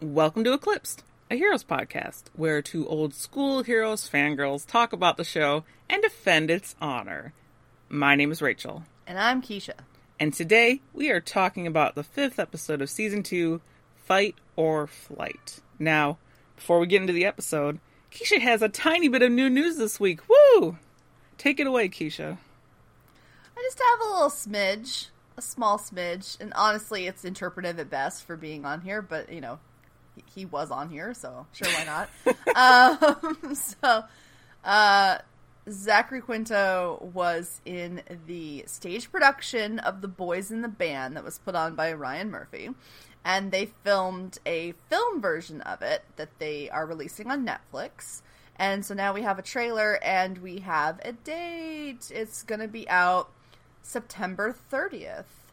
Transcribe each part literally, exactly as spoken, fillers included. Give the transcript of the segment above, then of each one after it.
Welcome to Eclipsed, a Heroes podcast, where two old school Heroes fangirls talk about the show and defend its honor. My name is Rachel. And I'm Keisha. And today, we are talking about the fifth episode of Season two, Fight or Flight. Now, before we get into the episode, Keisha has a tiny bit of new news this week. Woo! Take it away, Keisha. I just have a little smidge, a small smidge, and honestly, it's interpretive at best for being on here, but, you know, he was on here, so sure, why not? um, so, uh, Zachary Quinto was in the stage production of The Boys in the Band that was put on by Ryan Murphy, and they filmed a film version of it that they are releasing on Netflix. And so now we have a trailer and we have a date. It's going to be out September thirtieth.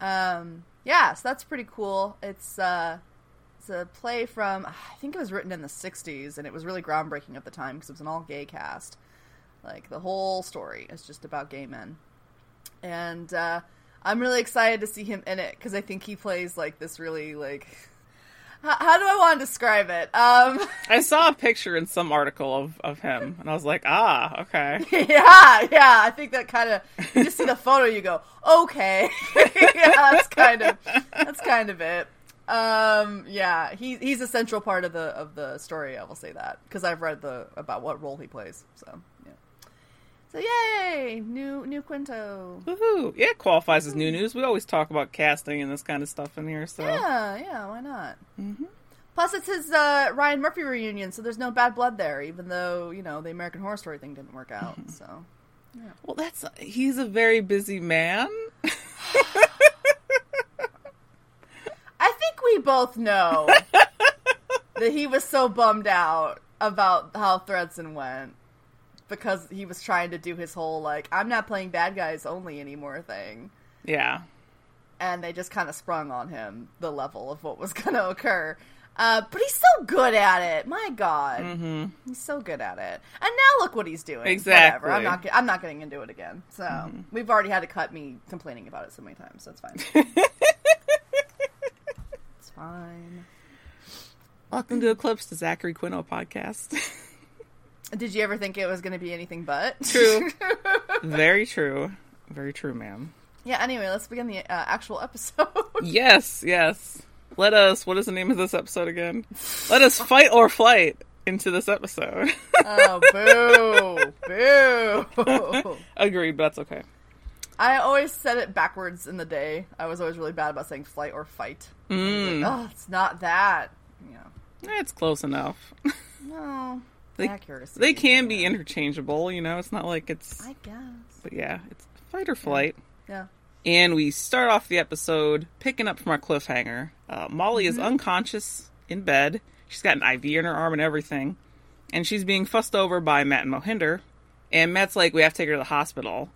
Um, yeah, so that's pretty cool. It's, uh, It's a play from, I think it was written in the sixties, and it was really groundbreaking at the time because it was an all-gay cast. Like, the whole story is just about gay men. And uh, I'm really excited to see him in it because I think he plays, like, this really, like, how, how do I want to describe it? Um, I saw a picture in some article of, of him, and I was like, ah, okay. yeah, yeah, I think that kind of, you just see the photo, you go, okay. yeah, that's kind of, that's kind of it. Um, yeah, he, he's a central part of the, of the story, I will say that, because I've read the, about what role he plays, so, yeah. So, yay! New, new Quinto. Woohoo! Yeah, it qualifies as new news. We always talk about casting and this kind of stuff in here, so. Yeah, yeah, why not? Mm-hmm. Plus, it's his, uh, Ryan Murphy reunion, so there's no bad blood there, even though, you know, the American Horror Story thing didn't work out, mm-hmm. so, yeah. Well, that's, he's a very busy man. I think we both know that he was so bummed out about how Thredson went because he was trying to do his whole, like, I'm not playing bad guys only anymore thing. Yeah. And they just kind of sprung on him the level of what was going to occur. Uh, but he's so good at it. My God. Mm-hmm. He's so good at it. And now look what he's doing. Exactly. Whatever. I'm not I'm not getting into it again. So mm-hmm. We've already had to cut me complaining about it so many times. So it's fine. Fine. Welcome to Eclipsed, the Zachary Quinto podcast. Did you ever think it was going to be anything but? True. Very true. Very true, ma'am. Yeah, anyway, let's begin the uh, actual episode. Yes, yes. Let us, what is the name of this episode again? Let us fight or flight into this episode. Oh, boo. Boo. Agreed, but that's okay. I always said it backwards in the day. I was always really bad about saying flight or fight. Mm. Like, oh, it's not that. You know. It's close enough. No. they, accuracy. They can yeah. be interchangeable, you know? It's not like it's... I guess. But yeah, it's fight or flight. Yeah. yeah. And we start off the episode picking up from our cliffhanger. Uh, Molly mm-hmm. is unconscious in bed. She's got an I V in her arm and everything. And she's being fussed over by Matt and Mohinder. And Matt's like, we have to take her to the hospital.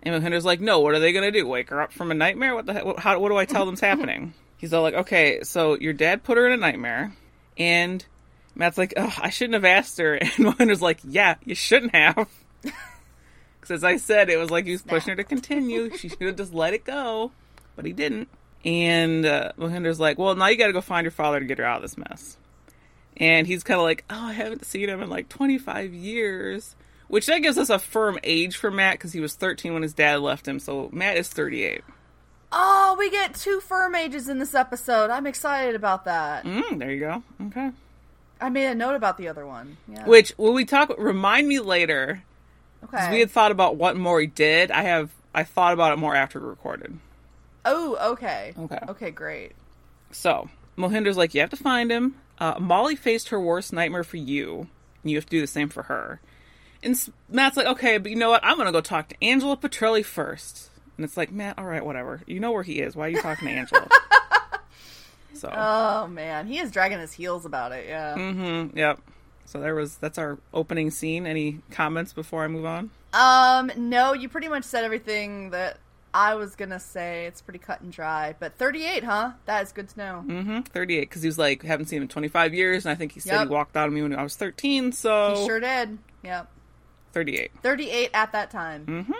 And Mohinder's like, no, what are they going to do? Wake her up from a nightmare? What the heck? What, how, what do I tell them's happening? He's all like, okay, so your dad put her in a nightmare. And Matt's like, oh, I shouldn't have asked her. And Mohinder's like, yeah, you shouldn't have. Because as I said, it was like he was pushing her to continue. She should have just let it go. But he didn't. And uh, Mohinder's like, well, now you got to go find your father to get her out of this mess. And he's kind of like, oh, I haven't seen him in like twenty-five years. Which that gives us a firm age for Matt, because he was thirteen when his dad left him, so Matt is thirty-eight. Oh, we get two firm ages in this episode. I'm excited about that. Mm, there you go. Okay. I made a note about the other one. Yeah. Which, when we talk, remind me later. Okay. Because we had thought about what Maury did. I have, I thought about it more after we recorded. Oh, okay. Okay. Okay, great. So, Mohinder's like, you have to find him. Uh, Molly faced her worst nightmare for you, and you have to do the same for her. And Matt's like, okay, but you know what? I'm going to go talk to Angela Petrelli first. And it's like, Matt, all right, whatever. You know where he is. Why are you talking to Angela? So. Oh, man. He is dragging his heels about it, yeah. Mm-hmm, yep. So there was, that's our opening scene. Any comments before I move on? Um, no, you pretty much said everything that I was going to say. It's pretty cut and dry. But thirty-eight, huh? That is good to know. Mm-hmm, thirty-eight. Because he was like, haven't seen him in twenty-five years. And I think he said yep. he walked out of me when I was thirteen, so. He sure did, yep. thirty-eight. thirty-eight at that time. Mm-hmm.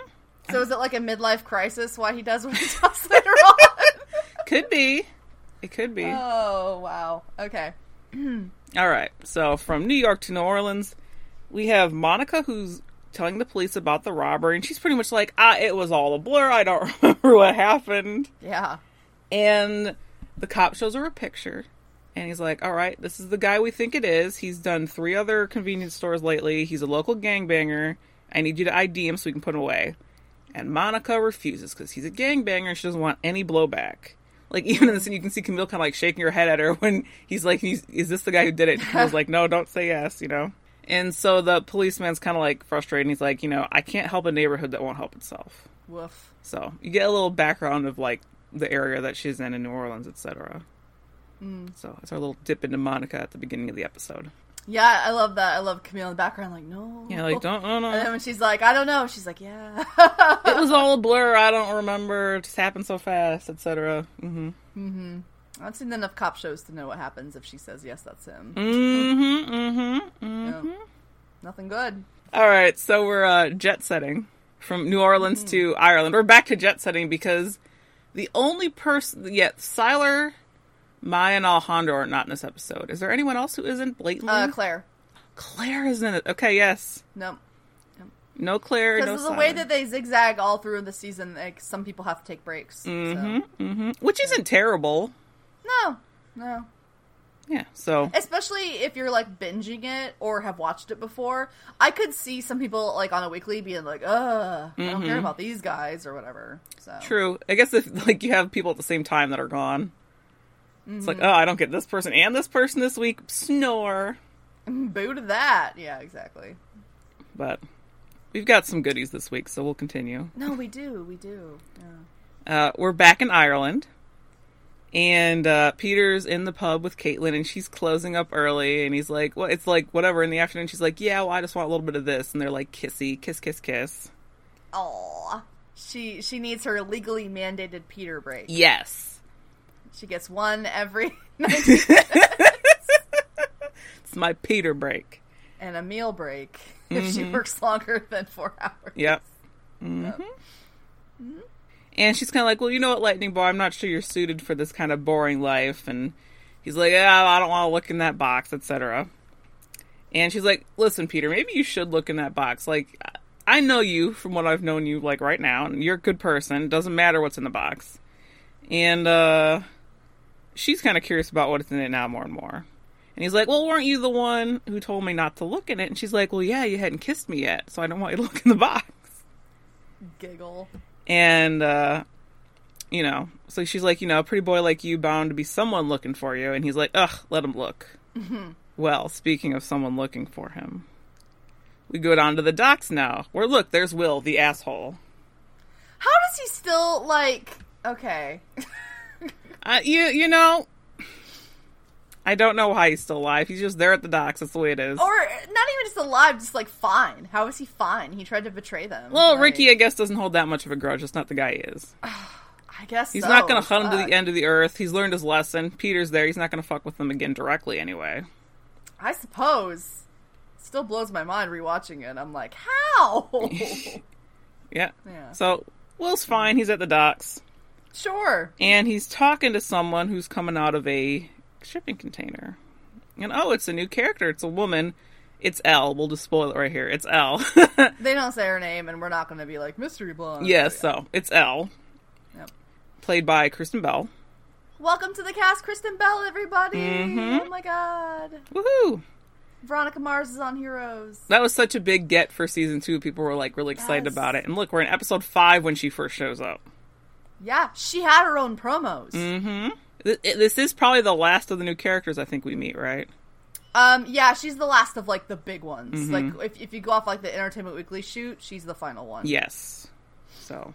So is it like a midlife crisis why he does what he does later on? Could be. It could be. Oh, wow. Okay. All right. So from New York to New Orleans, we have Monica, who's telling the police about the robbery. And she's pretty much like, ah, it was all a blur. I don't remember what happened. Yeah. And the cop shows her a picture. And he's like, all right, this is the guy we think it is. He's done three other convenience stores lately. He's a local gangbanger. I need you to I D him so we can put him away. And Monica refuses because he's a gangbanger. She doesn't want any blowback. Like, even in the scene, you can see Camille kind of, like, shaking her head at her when he's like, he's, is this the guy who did it? And Camille's like, no, don't say yes, you know? And so the policeman's kind of, like, frustrated. And he's like, you know, I can't help a neighborhood that won't help itself. Woof. So you get a little background of, like, the area that she's in in New Orleans, et cetera. Mm. So it's our little dip into Monica at the beginning of the episode. Yeah, I love that. I love Camille in the background, like, no. Yeah, like, don't, no, no. And then when she's like, I don't know, she's like, yeah. It was all a blur. I don't remember. It just happened so fast, et cetera. Mm-hmm. Mm-hmm. I've seen enough cop shows to know what happens if she says, yes, that's him. Mm-hmm, mm-hmm, mm-hmm. Yeah. Nothing good. All right, so we're uh, jet setting from New Orleans mm-hmm. to Ireland. We're back to jet setting because the only person, yet yeah, Siler, Maya, and Alejandro are not in this episode. Is there anyone else who isn't blatantly? Uh, Claire. Claire is in it. Okay, yes. No. Nope. No Claire, no Siler. Because of the way that they zigzag all through the season, like, some people have to take breaks. Mm-hmm, so. Mm-hmm. Which isn't terrible. No. No. Yeah, so. Especially if you're, like, binging it or have watched it before. I could see some people, like, on a weekly being like, ugh, mm-hmm. I don't care about these guys or whatever. So. True. I guess if, like, you have people at the same time that are gone. It's like, oh, I don't get this person and this person this week. Snore. Boo to that. Yeah, exactly. But we've got some goodies this week, so we'll continue. No, we do. We do. Yeah. Uh, we're back in Ireland. And uh, Peter's in the pub with Caitlin, and she's closing up early. And he's like, well, it's like, whatever, in the afternoon. She's like, yeah, well, I just want a little bit of this. And they're like, kissy, kiss, kiss, kiss. Aw. She, she needs her legally mandated Peter break. Yes. She gets one every ninety minutes. It's my Peter break. And a meal break mm-hmm. if she works longer than four hours. Yep. Mm-hmm. Yep. Mm-hmm. And she's kind of like, well, you know what, Lightning Boy, I'm not sure you're suited for this kind of boring life. And he's like, yeah, I don't want to look in that box, et cetera. And she's like, listen, Peter, maybe you should look in that box. Like, I know you from what I've known you, like, right now. And you're a good person. It doesn't matter what's in the box. And, uh... she's kind of curious about what's in it now more and more. And he's like, well, weren't you the one who told me not to look in it? And she's like, well, yeah, you hadn't kissed me yet, so I don't want you to look in the box. Giggle. And, uh, you know, so she's like, you know, a pretty boy like you bound to be someone looking for you. And he's like, ugh, let him look. Mm-hmm. Well, speaking of someone looking for him, we go down to the docks now, where, look, there's Will, the asshole. How does he still, like, okay... Uh, you you know, I don't know why he's still alive. He's just there at the docks. That's the way it is. Or not even just alive, just, like, fine. How is he fine? He tried to betray them. Well, like... Ricky, I guess, doesn't hold that much of a grudge. That's not the guy he is. I guess He's so. not going to hunt him to the end of the earth. He's learned his lesson. Peter's there. He's not going to fuck with them again directly anyway. I suppose. Still blows my mind rewatching it. I'm like, how? yeah. yeah. So, Will's fine. He's at the docks. Sure. And he's talking to someone who's coming out of a shipping container. And, oh, it's a new character. It's a woman. It's Elle. We'll just spoil it right here. It's Elle. They don't say her name, and we're not going to be like, Mystery Blonde. Yeah, yeah, so it's Elle. Yep. Played by Kristen Bell. Welcome to the cast, Kristen Bell, everybody. Mm-hmm. Oh, my God. Woohoo. Veronica Mars is on Heroes. That was such a big get for season two. People were, like, really excited yes. about it. And, look, we're in episode five when she first shows up. Yeah, she had her own promos. Mm-hmm. This is probably the last of the new characters I think we meet, right? Um, yeah, she's the last of, like, the big ones. Mm-hmm. Like, if if you go off, like, the Entertainment Weekly shoot, she's the final one. Yes. So.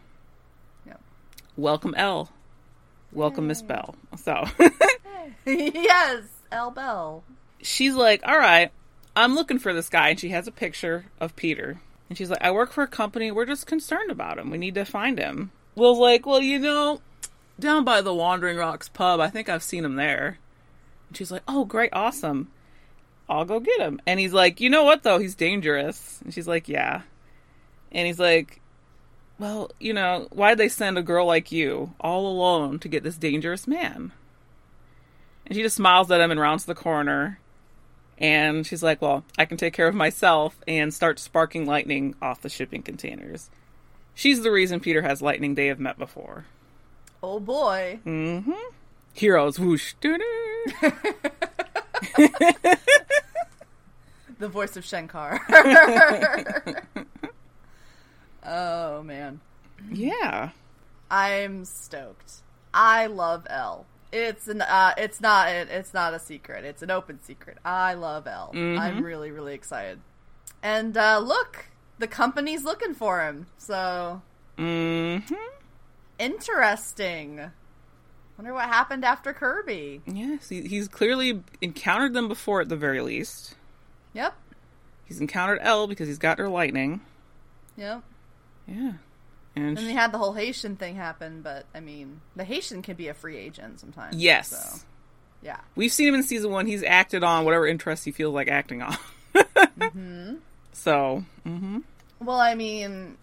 Yeah. Welcome, Elle. Welcome, Miss Bell. So. Yes, Elle Bell. She's like, all right, I'm looking for this guy, and she has a picture of Peter. And she's like, I work for a company. We're just concerned about him. We need to find him. Will's like, well, you know, down by the Wandering Rocks pub, I think I've seen him there. And she's like, oh, great, awesome. I'll go get him. And he's like, you know what, though? He's dangerous. And she's like, yeah. And he's like, well, you know, why'd they send a girl like you all alone to get this dangerous man? And she just smiles at him and rounds the corner. And she's like, well, I can take care of myself, and starts sparking lightning off the shipping containers. She's the reason Peter has lightning. They have met before. Oh, boy. Mm-hmm. Heroes. Whoosh. The voice of Shankar. Oh, man. Yeah. I'm stoked. I love Elle. It's an uh, it's not it's not a secret. It's an open secret. I love Elle. Mm-hmm. I'm really really excited. And uh, look, the company's looking for him. So mm-hmm. Interesting. Wonder what happened after Kirby. Yes, he, he's clearly encountered them before at the very least. Yep. He's encountered Elle because he's got her lightning. Yep. Yeah. And then they had the whole Haitian thing happen, but, I mean, the Haitian can be a free agent sometimes. Yes. So, yeah. We've seen him in season one. He's acted on whatever interest he feels like acting on. Mm-hmm. So, mm-hmm. Well, I mean,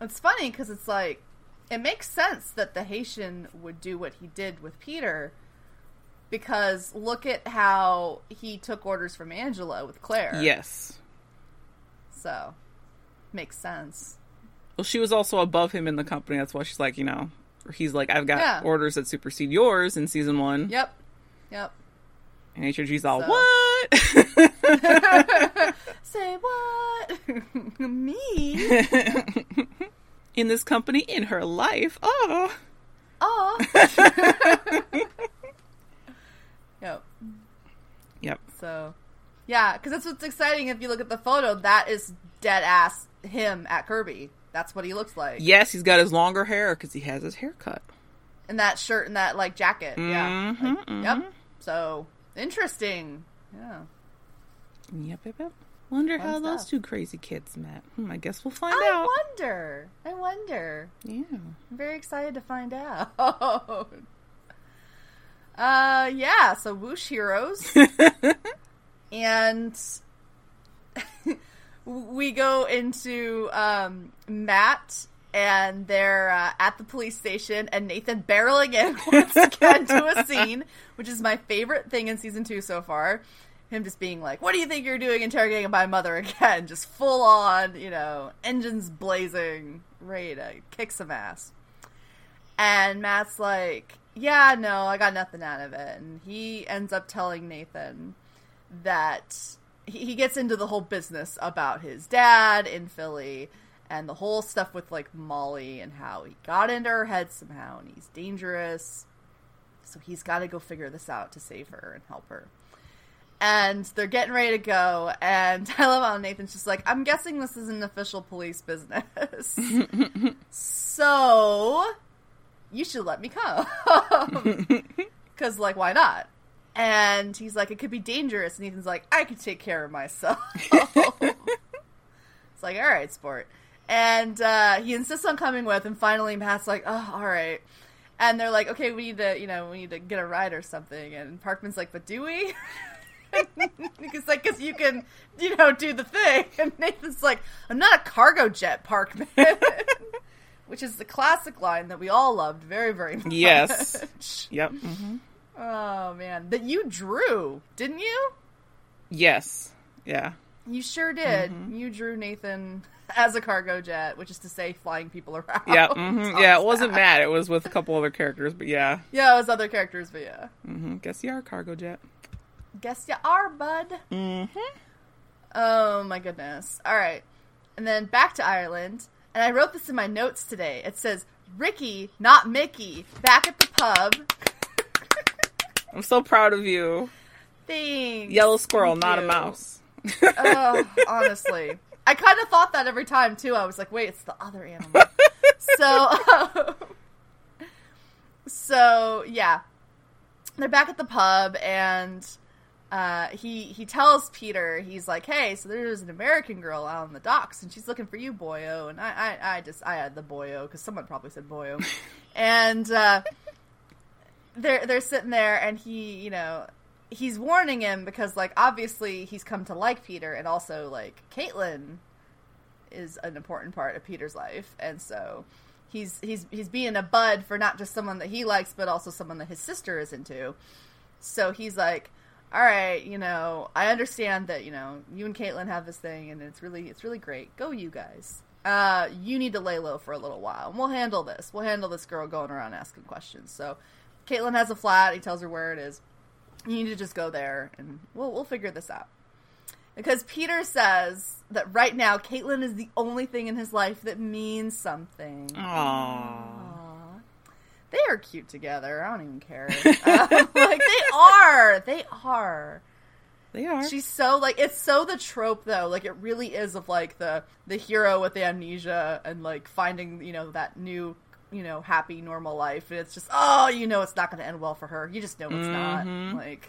it's funny because it's like, it makes sense that the Haitian would do what he did with Peter, because look at how he took orders from Angela with Claire. Yes. So, makes sense. Well, she was also above him in the company. That's why she's like, you know, he's like, I've got yeah. orders that supersede yours in season one. Yep. Yep. And H R G's all, so. What? Say what? Me? In this company, in her life. Oh. Oh. Yep. Yep. So, yeah, because that's what's exciting. If you look at the photo, that is dead ass him at Kirby. That's what he looks like. Yes, he's got his longer hair because he has his hair cut. And that shirt and that, like, jacket. Mm-hmm, yeah. Like, mm-hmm. Yep. So, interesting. Yeah. Yep, yep, yep. Wonder Fun how stuff. Those two crazy kids met. Hmm, I guess we'll find I out. I wonder. I wonder. Yeah. I'm very excited to find out. uh, yeah. So, whoosh heroes. And... we go into um, Matt, and they're uh, at the police station, and Nathan barreling in once again to a scene, which is my favorite thing in season two so far. Him just being like, what do you think you're doing interrogating my mother again? Just full on, you know, engines blazing, ready to kick some ass. And Matt's like, yeah, no, I got nothing out of it. And he ends up telling Nathan that... he gets into the whole business about his dad in Philly and the whole stuff with, like, Molly and how he got into her head somehow and he's dangerous. So he's got to go figure this out to save her and help her. And they're getting ready to go. And I love how Nathan's just like, I'm guessing this is an official police business. So you should let me come. Because, like, why not? And he's like, it could be dangerous. And Ethan's like, I could take care of myself. It's like, all right, sport. And uh, he insists on coming with. And finally, Matt's like, oh, all right. And they're like, okay, we need to, you know, we need to get a ride or something. And Parkman's like, but do we? Because like, because you can, you know, do the thing. And Nathan's like, I'm not a cargo jet, Parkman. Which is the classic line that we all loved very, very much. Yes. Yep. Mm-hmm. Oh, man. That you drew, didn't you? Yes. Yeah. You sure did. Mm-hmm. You drew Nathan as a cargo jet, which is to say flying people around. Yeah, mm-hmm. Yeah, it wasn't Matt. It was with a couple other characters, but yeah. Yeah, it was other characters, but yeah. Mm-hmm. Guess you are a cargo jet. Guess you are, bud. Mm-hmm. Oh, my goodness. All right. And then back to Ireland. And I wrote this in my notes today. It says, Ricky, not Mickey, back at the pub. I'm so proud of you. Thanks. Yellow squirrel, Thank not you. A mouse. Oh, honestly. I kind of thought that every time, too. I was like, wait, it's the other animal. so, um, so, yeah. They're back at the pub, and uh, he, he tells Peter, he's like, hey, so there's an American girl out on the docks, and she's looking for you, boyo. And I, I, I just, I had the boyo, because someone probably said boyo. And, uh... They're they're sitting there, and he, you know, he's warning him because, like, obviously he's come to like Peter, and also, like, Caitlin is an important part of Peter's life, and so he's he's he's being a bud for not just someone that he likes, but also someone that his sister is into. So he's like, all right, you know, I understand that, you know, you and Caitlin have this thing and it's really, it's really great. Go you guys. Uh, you need to lay low for a little while and we'll handle this. We'll handle this girl going around asking questions. So Caitlin has a flat. He tells her where it is. You need to just go there and we'll, we'll figure this out. Because Peter says that right now, Caitlin is the only thing in his life that means something. Aww. Aww. They are cute together. I don't even care. um, like, they are. They are. They are. She's so, like, it's so the trope, though. Like, it really is of, like, the, the hero with the amnesia and, like, finding, you know, that new, you know, happy, normal life. And it's just, oh, you know it's not going to end well for her. You just know it's mm-hmm. not. Like,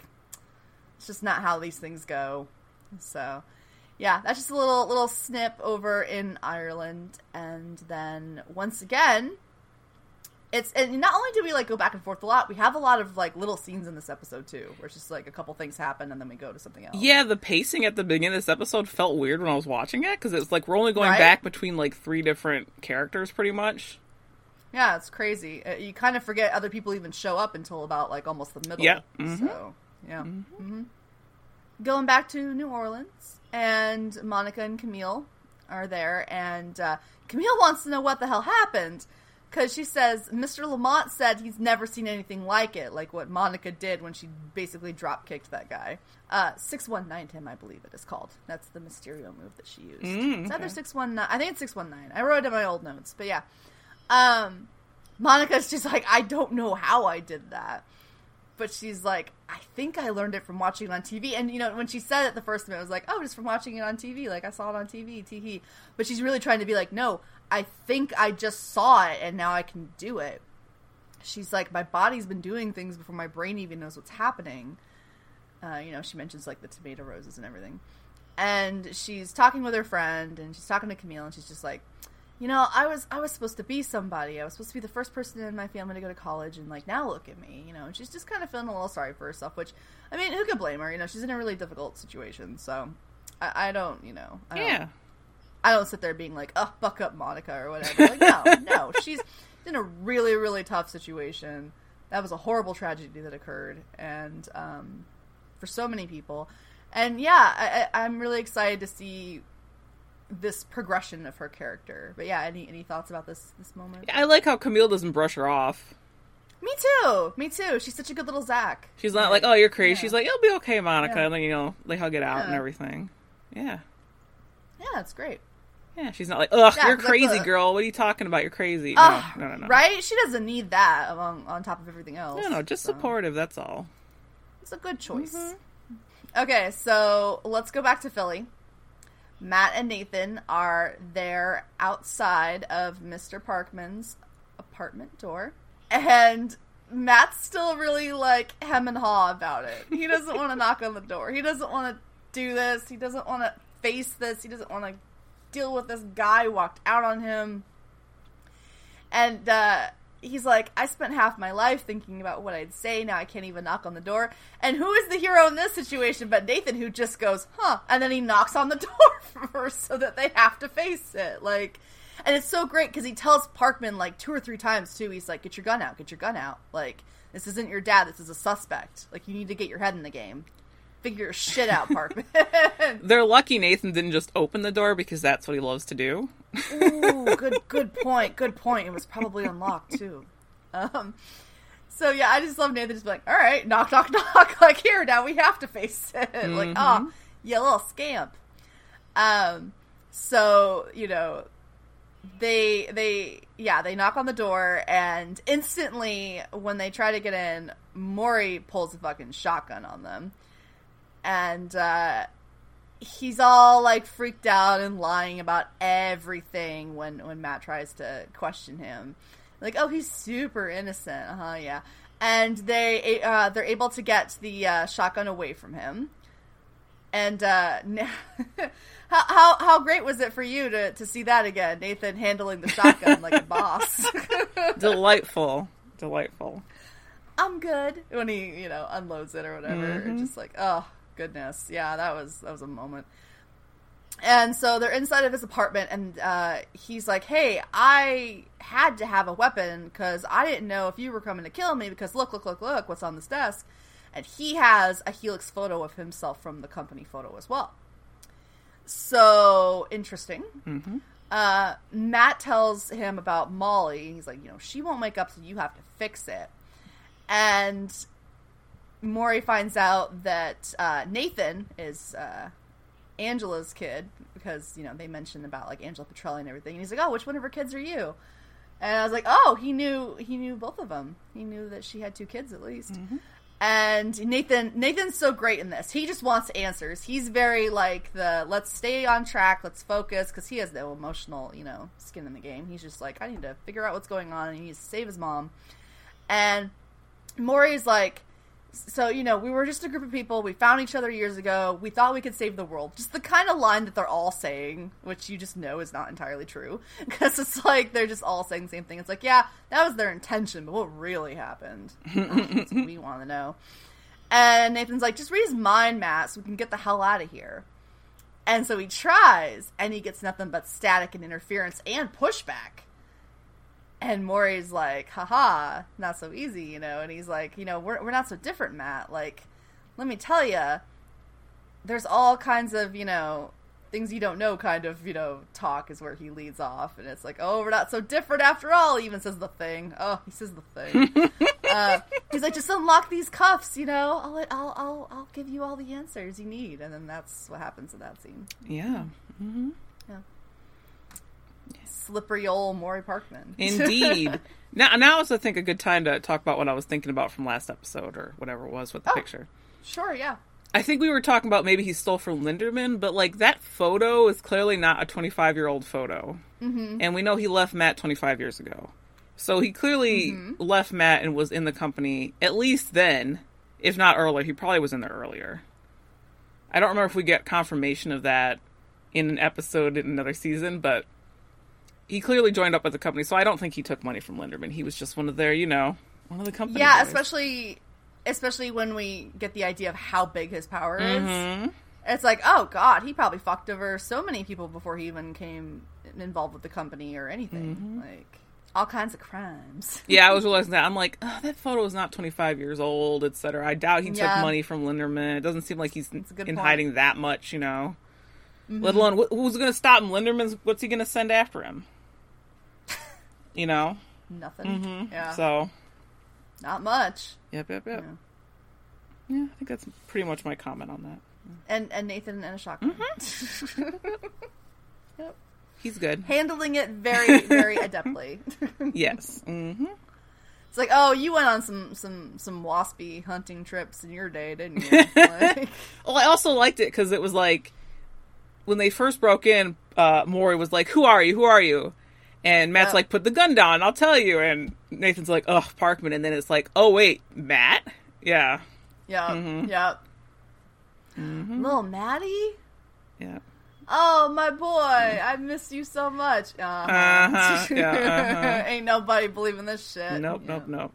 it's just not how these things go. So, yeah, that's just a little little snip over in Ireland. And then once again, it's and not only do we like go back and forth a lot, we have a lot of like little scenes in this episode too, where it's just like a couple things happen and then we go to something else. Yeah, the pacing at the beginning of this episode felt weird when I was watching it because it's like we're only going right? back between like three different characters pretty much. Yeah, it's crazy. You kind of forget other people even show up until about like almost the middle. Yeah. Mm-hmm. So yeah. Mm-hmm. Mm-hmm. Going back to New Orleans, and Monica and Camille are there, and uh, Camille wants to know what the hell happened, because she says, Mister Lamont said he's never seen anything like it, like what Monica did when she basically drop-kicked that guy. Uh, six one nine him, I believe it is called. That's the Mysterio move that she used. Mm, okay. It's either six one nine, I think it's six one nine. I wrote it in my old notes, but yeah. Um, Monica's just like, I don't know how I did that. But she's like, I think I learned it from watching it on T V. And, you know, when she said it the first time, I was like, oh, just from watching it on T V. Like, I saw it on T V, tee-hee. But she's really trying to be like, no, I think I just saw it and now I can do it. She's like, my body's been doing things before my brain even knows what's happening. Uh, you know, she mentions, like, the tomato roses and everything. And she's talking with her friend, and she's talking to Camille, and she's just like, you know, I was I was supposed to be somebody. I was supposed to be the first person in my family to go to college, and, like, now look at me, you know. And she's just kind of feeling a little sorry for herself, which, I mean, who can blame her? You know, she's in a really difficult situation, so I, I don't, you know. I don't, yeah. I don't sit there being like, oh, buck up, Monica, or whatever. Like, no, no. She's in a really, really tough situation. That was a horrible tragedy that occurred, and um, for so many people. And, yeah, I, I, I'm really excited to see this progression of her character. But yeah, any any thoughts about this this moment? Yeah, I like how Camille doesn't brush her off. Me too. Me too. She's such a good little Zach. She's not like, like oh, you're crazy. Yeah. She's like, it'll be okay, Monica. Yeah. And then, you know, they hug it out yeah. and everything. Yeah. Yeah, that's great. Yeah, she's not like, ugh, yeah, you're crazy, a... girl. What are you talking about? You're crazy. No, uh, no, no, no. Right? She doesn't need that on, on top of everything else. No, no, just so. supportive, that's all. It's a good choice. Mm-hmm. Okay, so let's go back to Philly. Matt and Nathan are there outside of Mister Parkman's apartment door. And Matt's still really, like, hem and haw about it. He doesn't want to knock on the door. He doesn't want to do this. He doesn't want to face this. He doesn't want to deal with this guy walked out on him. And uh, he's like, I spent half my life thinking about what I'd say. Now I can't even knock on the door. And who is the hero in this situation but Nathan, who just goes, huh. And then he knocks on the door. First, so that they have to face it, like, and it's so great because he tells Parkman like two or three times too. He's like, "Get your gun out! Get your gun out! Like, this isn't your dad. This is a suspect. Like, you need to get your head in the game. Figure your shit out, Parkman." They're lucky Nathan didn't just open the door because that's what he loves to do. Ooh, good, good point. Good point. It was probably unlocked too. Um, so yeah, I just love Nathan just being like, "All right, knock, knock, knock. Like, here now, we have to face it." Mm-hmm. Like, oh, you little scamp. Um, so, you know, they, they, yeah, they knock on the door, and instantly, when they try to get in, Maury pulls a fucking shotgun on them, and, uh, he's all, like, freaked out and lying about everything when, when Matt tries to question him, like, oh, he's super innocent, uh-huh, yeah, and they, uh, they're able to get the, uh, shotgun away from him. And uh, how, how how great was it for you to, to see that again? Nathan handling the shotgun like a boss. Delightful. Delightful. I'm good. When he, you know, unloads it or whatever. Mm-hmm. Just like, oh, goodness. Yeah, that was that was a moment. And so they're inside of his apartment, and uh, he's like, hey, I had to have a weapon because I didn't know if you were coming to kill me because look, look, look, look, what's on this desk. And he has a Helix photo of himself from the company photo as well. So, interesting. Mm-hmm. Uh, Matt tells him about Molly. He's like, you know, she won't wake up, so you have to fix it. And Maury finds out that uh, Nathan is uh, Angela's kid, because, you know, they mentioned about, like, Angela Petrelli and everything. And he's like, oh, which one of her kids are you? And I was like, oh, he knew he knew both of them. He knew that she had two kids at least. Mm-hmm. And Nathan, Nathan's so great in this. He just wants answers. He's very, like, the, let's stay on track, let's focus, because he has no emotional, you know, skin in the game. He's just like, I need to figure out what's going on, and he needs to save his mom. And Maury's like, so, you know, we were just a group of people, we found each other years ago, we thought we could save the world. Just the kind of line that they're all saying, which you just know is not entirely true, because it's like, they're just all saying the same thing. It's like, yeah, that was their intention, but what really happened? That's what we want to know. And Nathan's like, just read his mind, Matt, so we can get the hell out of here. And so he tries, and he gets nothing but static and interference and pushback. And Maury's like, haha, not so easy, you know? And he's like, you know, we're we're not so different, Matt. Like, let me tell you, there's all kinds of, you know, things you don't know kind of, you know, talk is where he leads off. And it's like, oh, we're not so different after all. He even says the thing. Oh, he says the thing. uh, he's like, just unlock these cuffs, you know? I'll, I'll, I'll, I'll give you all the answers you need. And then that's what happens in that scene. Yeah. Mm-hmm. Yeah. Slippery old Maury Parkman. Indeed. Now, now I also think a good time to talk about what I was thinking about from last episode or whatever it was with the oh, picture. Sure, yeah. I think we were talking about maybe he stole from Linderman, but, like, that photo is clearly not a twenty-five-year-old photo. Mm-hmm. And we know he left Matt twenty-five years ago. So he clearly mm-hmm. left Matt and was in the company at least then, if not earlier. He probably was in there earlier. I don't remember if we get confirmation of that in an episode in another season, but he clearly joined up with the company, so I don't think he took money from Linderman. He was just one of their, you know, one of the company Yeah, boys. especially especially when we get the idea of how big his power mm-hmm. is. It's like, oh, God, he probably fucked over so many people before he even came involved with the company or anything. Mm-hmm. Like, all kinds of crimes. Yeah, I was realizing that. I'm like, oh, that photo is not twenty-five years old, et cetera. I doubt he took yeah. money from Linderman. It doesn't seem like he's in point. hiding that much, you know. Mm-hmm. Let alone, wh- who's going to stop him? Linderman's, what's he going to send after him? You know? Nothing. Mm-hmm. Yeah. So. Not much. Yep, yep, yep. Yeah. yeah, I think that's pretty much my comment on that. And and Nathan and a shotgun. Mm-hmm. Yep. He's good. Handling it very, very adeptly. Yes. Mm-hmm. It's like, oh, you went on some, some, some waspy hunting trips in your day, didn't you? Like... Well, I also liked it because it was like, when they first broke in, uh, Maury was like, who are you? Who are you? And Matt's oh. like, put the gun down, I'll tell you. And Nathan's like, ugh, Parkman. And then it's like, oh, wait, Matt? Yeah. Yeah. Mm-hmm. Yeah. Mm-hmm. Little Matty? Yeah. Oh, my boy. Mm-hmm. I miss you so much. Uh-huh. Uh-huh. Yeah, uh-huh. Ain't nobody believing this shit. Nope, yeah. nope, nope.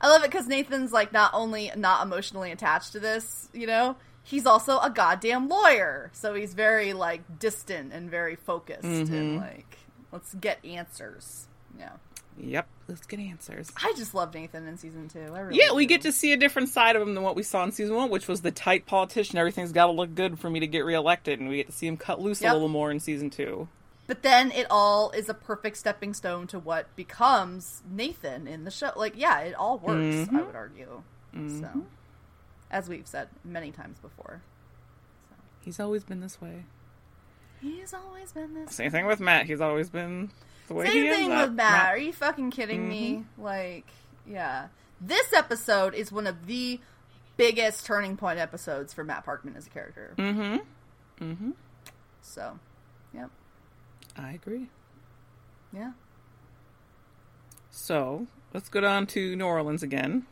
I love it because Nathan's, like, not only not emotionally attached to this, you know, he's also a goddamn lawyer. So he's very, like, distant and very focused mm-hmm. and, like... Let's get answers. Yeah. Yep. Let's get answers. I just love Nathan in season two. I really yeah, we do. get to see a different side of him than what we saw in season one, which was the tight politician. Everything's got to look good for me to get reelected, and we get to see him cut loose yep. a little more in season two. But then it all is a perfect stepping stone to what becomes Nathan in the show. Like, yeah, it all works. Mm-hmm. I would argue. Mm-hmm. So, as we've said many times before, so. he's always been this way. He's always been this Same way. thing with Matt. He's always been the way Same he is. Same thing with Matt. Are you fucking kidding mm-hmm. me? Like, yeah. This episode is one of the biggest turning point episodes for Matt Parkman as a character. Mm-hmm. Mm-hmm. So, yep. I agree. Yeah. So, let's go down to New Orleans again.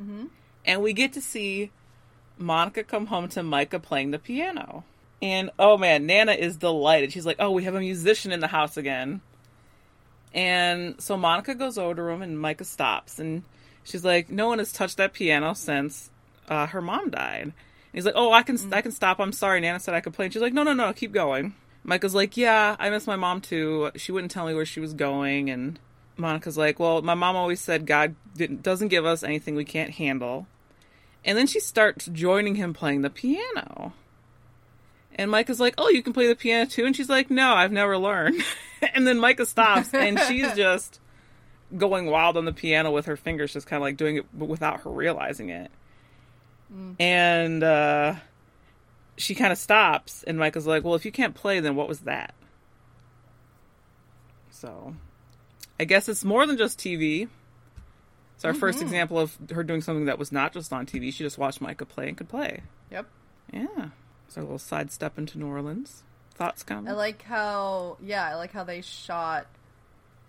Mm-hmm. And we get to see Monica come home to Micah playing the piano. And, oh, man, Nana is delighted. She's like, oh, we have a musician in the house again. And so Monica goes over to him, and Micah stops. And she's like, no one has touched that piano since uh, her mom died. And he's like, oh, I can mm-hmm. I can stop. I'm sorry. Nana said I could play. And she's like, no, no, no, keep going. Micah's like, yeah, I miss my mom, too. She wouldn't tell me where she was going. And Monica's like, well, my mom always said God didn't, doesn't give us anything we can't handle. And then she starts joining him playing the piano. And Micah's like, oh, you can play the piano too? And she's like, no, I've never learned. And then Micah stops, and she's just going wild on the piano with her fingers, just kind of like doing it without her realizing it. Mm. And uh, she kind of stops, and Micah's like, well, if you can't play, then what was that? So I guess it's more than just T V. It's our mm-hmm. first example of her doing something that was not just on T V. She just watched Micah play and could play. Yep. Yeah. So a little sidestep into New Orleans. Thoughts come. I like how, yeah, I like how they shot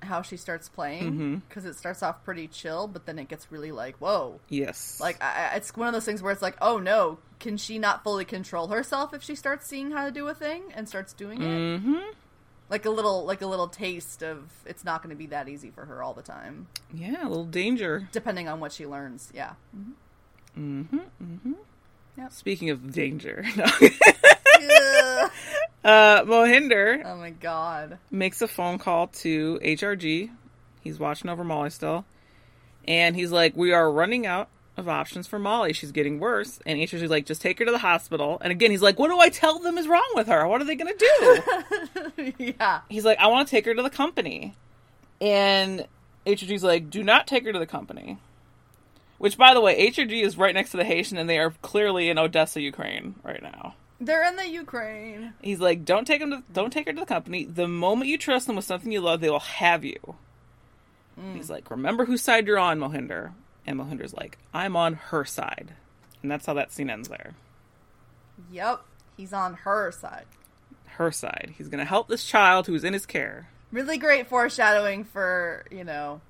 how she starts playing, because mm-hmm. it starts off pretty chill, but then it gets really like, whoa. Yes. Like, I, it's one of those things where it's like, oh no, can she not fully control herself if she starts seeing how to do a thing and starts doing it? Mm-hmm. Like a little, like a little taste of it's not going to be that easy for her all the time. Yeah, a little danger. Depending on what she learns, yeah. Mm-hmm, mm-hmm. mm-hmm. Yep. Speaking of danger, no. yeah. uh, Mohinder. Oh my god! Makes a phone call to H R G. He's watching over Molly still, and he's like, "We are running out of options for Molly. She's getting worse." And H R G's like, "Just take her to the hospital." And again, he's like, "What do I tell them is wrong with her? What are they going to do?" yeah. He's like, "I want to take her to the company," and H R G's like, "Do not take her to the company." Which, by the way, H R G is right next to the Haitian, and they are clearly in Odessa, Ukraine, right now. They're in the Ukraine. He's like, don't take him to, don't take her to the company. The moment you trust them with something you love, they will have you. Mm. He's like, remember whose side you're on, Mohinder. And Mohinder's like, I'm on her side. And that's how that scene ends there. Yep. He's on her side. Her side. He's going to help this child who's in his care. Really great foreshadowing for, you know...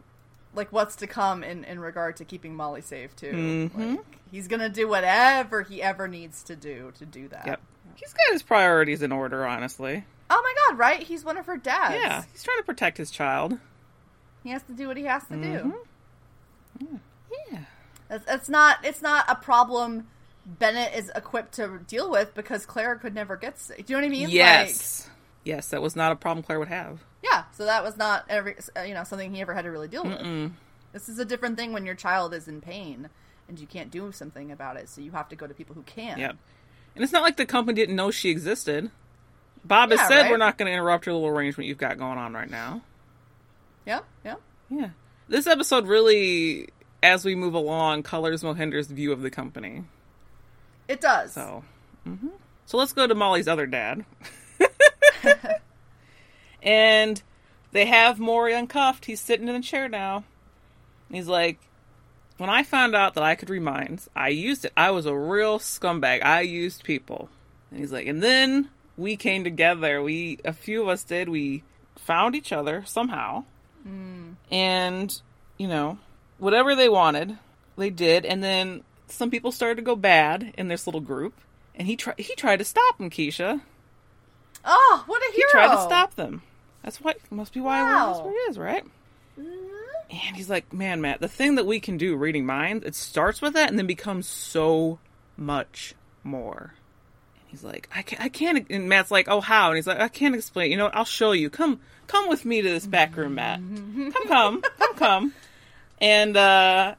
like, what's to come in, in regard to keeping Molly safe, too. Mm-hmm. Like, he's going to do whatever he ever needs to do to do that. Yep. He's got his priorities in order, honestly. Oh, my God, right? He's one of her dads. Yeah, he's trying to protect his child. He has to do what he has to mm-hmm. do. Yeah. It's, it's, not, it's not a problem Bennett is equipped to deal with, because Claire could never get sick. Do you know what I mean? Yes. Like, yes, that was not a problem Claire would have. Yeah, so that was not every you know something he ever had to really deal with. Mm-mm. This is a different thing when your child is in pain and you can't do something about it, so you have to go to people who can. Yeah, and it's not like the company didn't know she existed. Bob yeah, has said right? we're not going to interrupt your little arrangement you've got going on right now. Yeah, yeah, yeah. This episode really, as we move along, colors Mohinder's view of the company. It does. So, mm-hmm. so let's go to Molly's other dad. And they have Maury uncuffed. He's sitting in the chair now. And he's like, when I found out that I could remind, I used it. I was a real scumbag. I used people. And he's like, and then we came together. We, a few of us did. We found each other somehow. Mm. And, you know, whatever they wanted, they did. And then some people started to go bad in this little group. And he, try- he tried to stop them, Keisha. Oh, what a hero. He tried to stop them. That's what must be why wow. That's where he is, right? Mm-hmm. And he's like, man, Matt, the thing that we can do reading minds, it starts with that and then becomes so much more. And he's like, I can't, I can't. And Matt's like, oh, how? And he's like, I can't explain. You know what? I'll show you. Come, come with me to this back room, Matt. Come, come, come, come. And uh,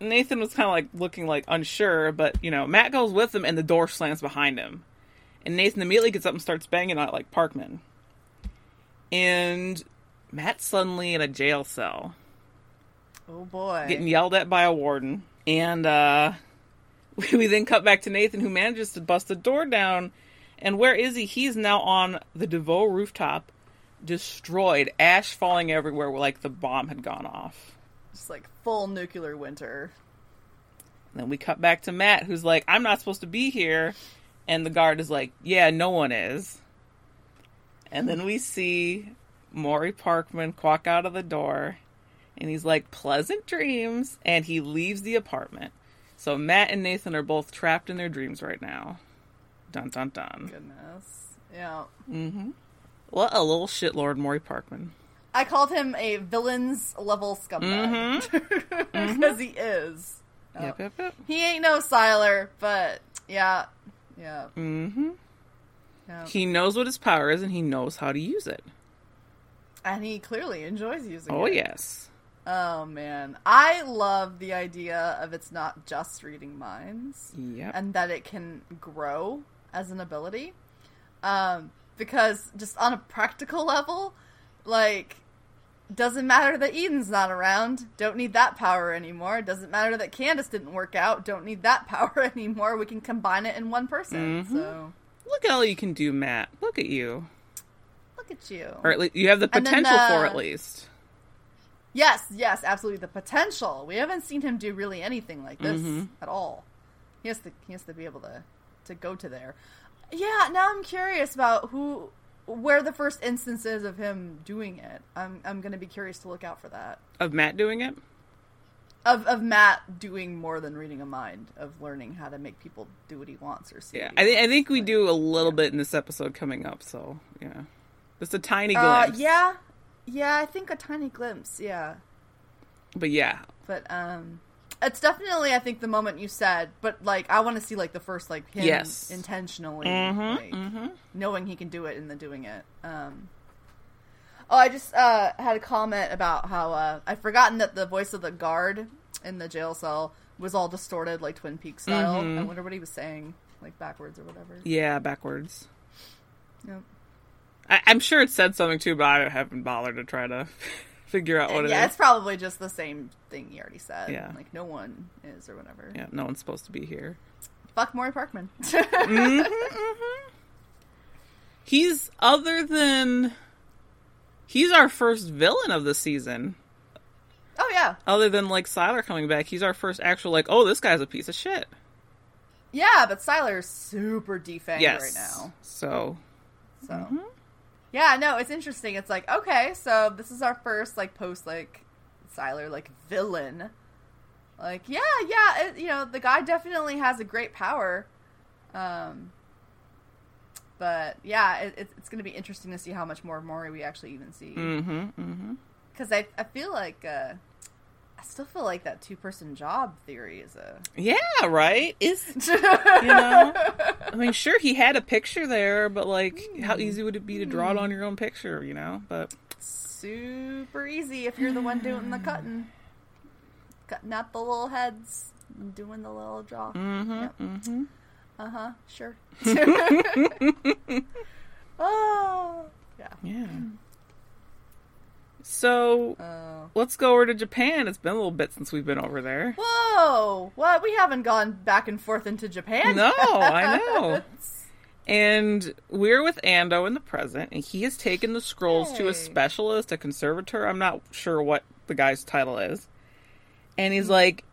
Nathan was kind of like looking like unsure, but you know, Matt goes with him and the door slams behind him. And Nathan immediately gets up and starts banging on it like Parkman. And Matt's suddenly in a jail cell. Oh, boy. Getting yelled at by a warden. And uh, we then cut back to Nathan, who manages to bust the door down. And where is he? He's now on the DeVoe rooftop, destroyed, ash falling everywhere where, like, the bomb had gone off. Just, like, full nuclear winter. And then we cut back to Matt, who's like, I'm not supposed to be here. And the guard is like, yeah, no one is. And then we see Maury Parkman walk out of the door. And he's like, pleasant dreams. And he leaves the apartment. So Matt and Nathan are both trapped in their dreams right now. Dun, dun, dun. Goodness. Yeah. Mm-hmm. What a little shitlord Maury Parkman. I called him a villains-level scumbag. Because mm-hmm. mm-hmm. he is. Oh. Yep, yep, yep. He ain't no Siler, but yeah... Yeah. Mm-hmm. Yep. He knows what his power is, and he knows how to use it. And he clearly enjoys using oh, it. Oh, yes. Oh, man. I love the idea of it's not just reading minds. Yep. And that it can grow as an ability. Um, because just on a practical level, like, doesn't matter that Eden's not around. Don't need that power anymore. Doesn't matter that Candace didn't work out. Don't need that power anymore. We can combine it in one person. Mm-hmm. So look at all you can do, Matt. Look at you. Look at you. Or at least you have the potential then, uh, for at least. Yes, yes, absolutely. The potential. We haven't seen him do really anything like this mm-hmm. at all. He has to he has to be able to, to go to there. Yeah, now I'm curious about who where the first instance is of him doing it. I'm I'm gonna be curious to look out for that. Of Matt doing it? Of of Matt doing more than reading a mind, of learning how to make people do what he wants or see. Yeah. I think I think we like, do a little yeah. bit in this episode coming up, so yeah. Just a tiny glimpse. Uh, yeah. Yeah, I think a tiny glimpse, yeah. But yeah. But um it's definitely I think the moment you said, but like I want to see like the first like him yes. intentionally mm-hmm, like mm-hmm. knowing he can do it and then doing it. Um Oh, I just uh had a comment about how uh I've forgotten that the voice of the guard in the jail cell was all distorted like Twin Peaks style. Mm-hmm. I wonder what he was saying, like backwards or whatever. Yeah, backwards. Yep. I- I'm sure it said something too, but I haven't bothered to try to figure out what it yeah, is. Yeah, it's probably just the same thing he already said. Yeah. Like, no one is or whatever. Yeah, no one's supposed to be here. Fuck Maury Parkman. mm-hmm, mm-hmm. He's, other than, he's our first villain of the season. Oh, yeah. Other than, like, Siler coming back, he's our first actual, like, oh, this guy's a piece of shit. Yeah, but Siler's super defanged yes. right now. So. So. Mm-hmm. Yeah, no, it's interesting. It's like, okay, so this is our first, like, post, like, Siler, like, villain. Like, yeah, yeah, it, you know, the guy definitely has a great power. Um, but, yeah, it, it's going to be interesting to see how much more of Maury we actually even see. Mm-hmm, mm-hmm. Because I, I feel like, uh, I still feel like that two-person job theory is a... Yeah, right? Is you know? I mean, sure, he had a picture there, but, like, mm. how easy would it be to draw it on your own picture, you know? But super easy if you're the one doing the cutting. Cutting out the little heads and doing the little draw. Mm-hmm, yep. mm-hmm. Uh-huh, sure. oh, yeah. Yeah. So, oh. let's go over to Japan. It's been a little bit since we've been over there. Whoa! What? We haven't gone back and forth into Japan No, yet. I know. And we're with Ando in the present, and he has taken the scrolls hey. to a specialist, a conservator. I'm not sure what the guy's title is. And he's like,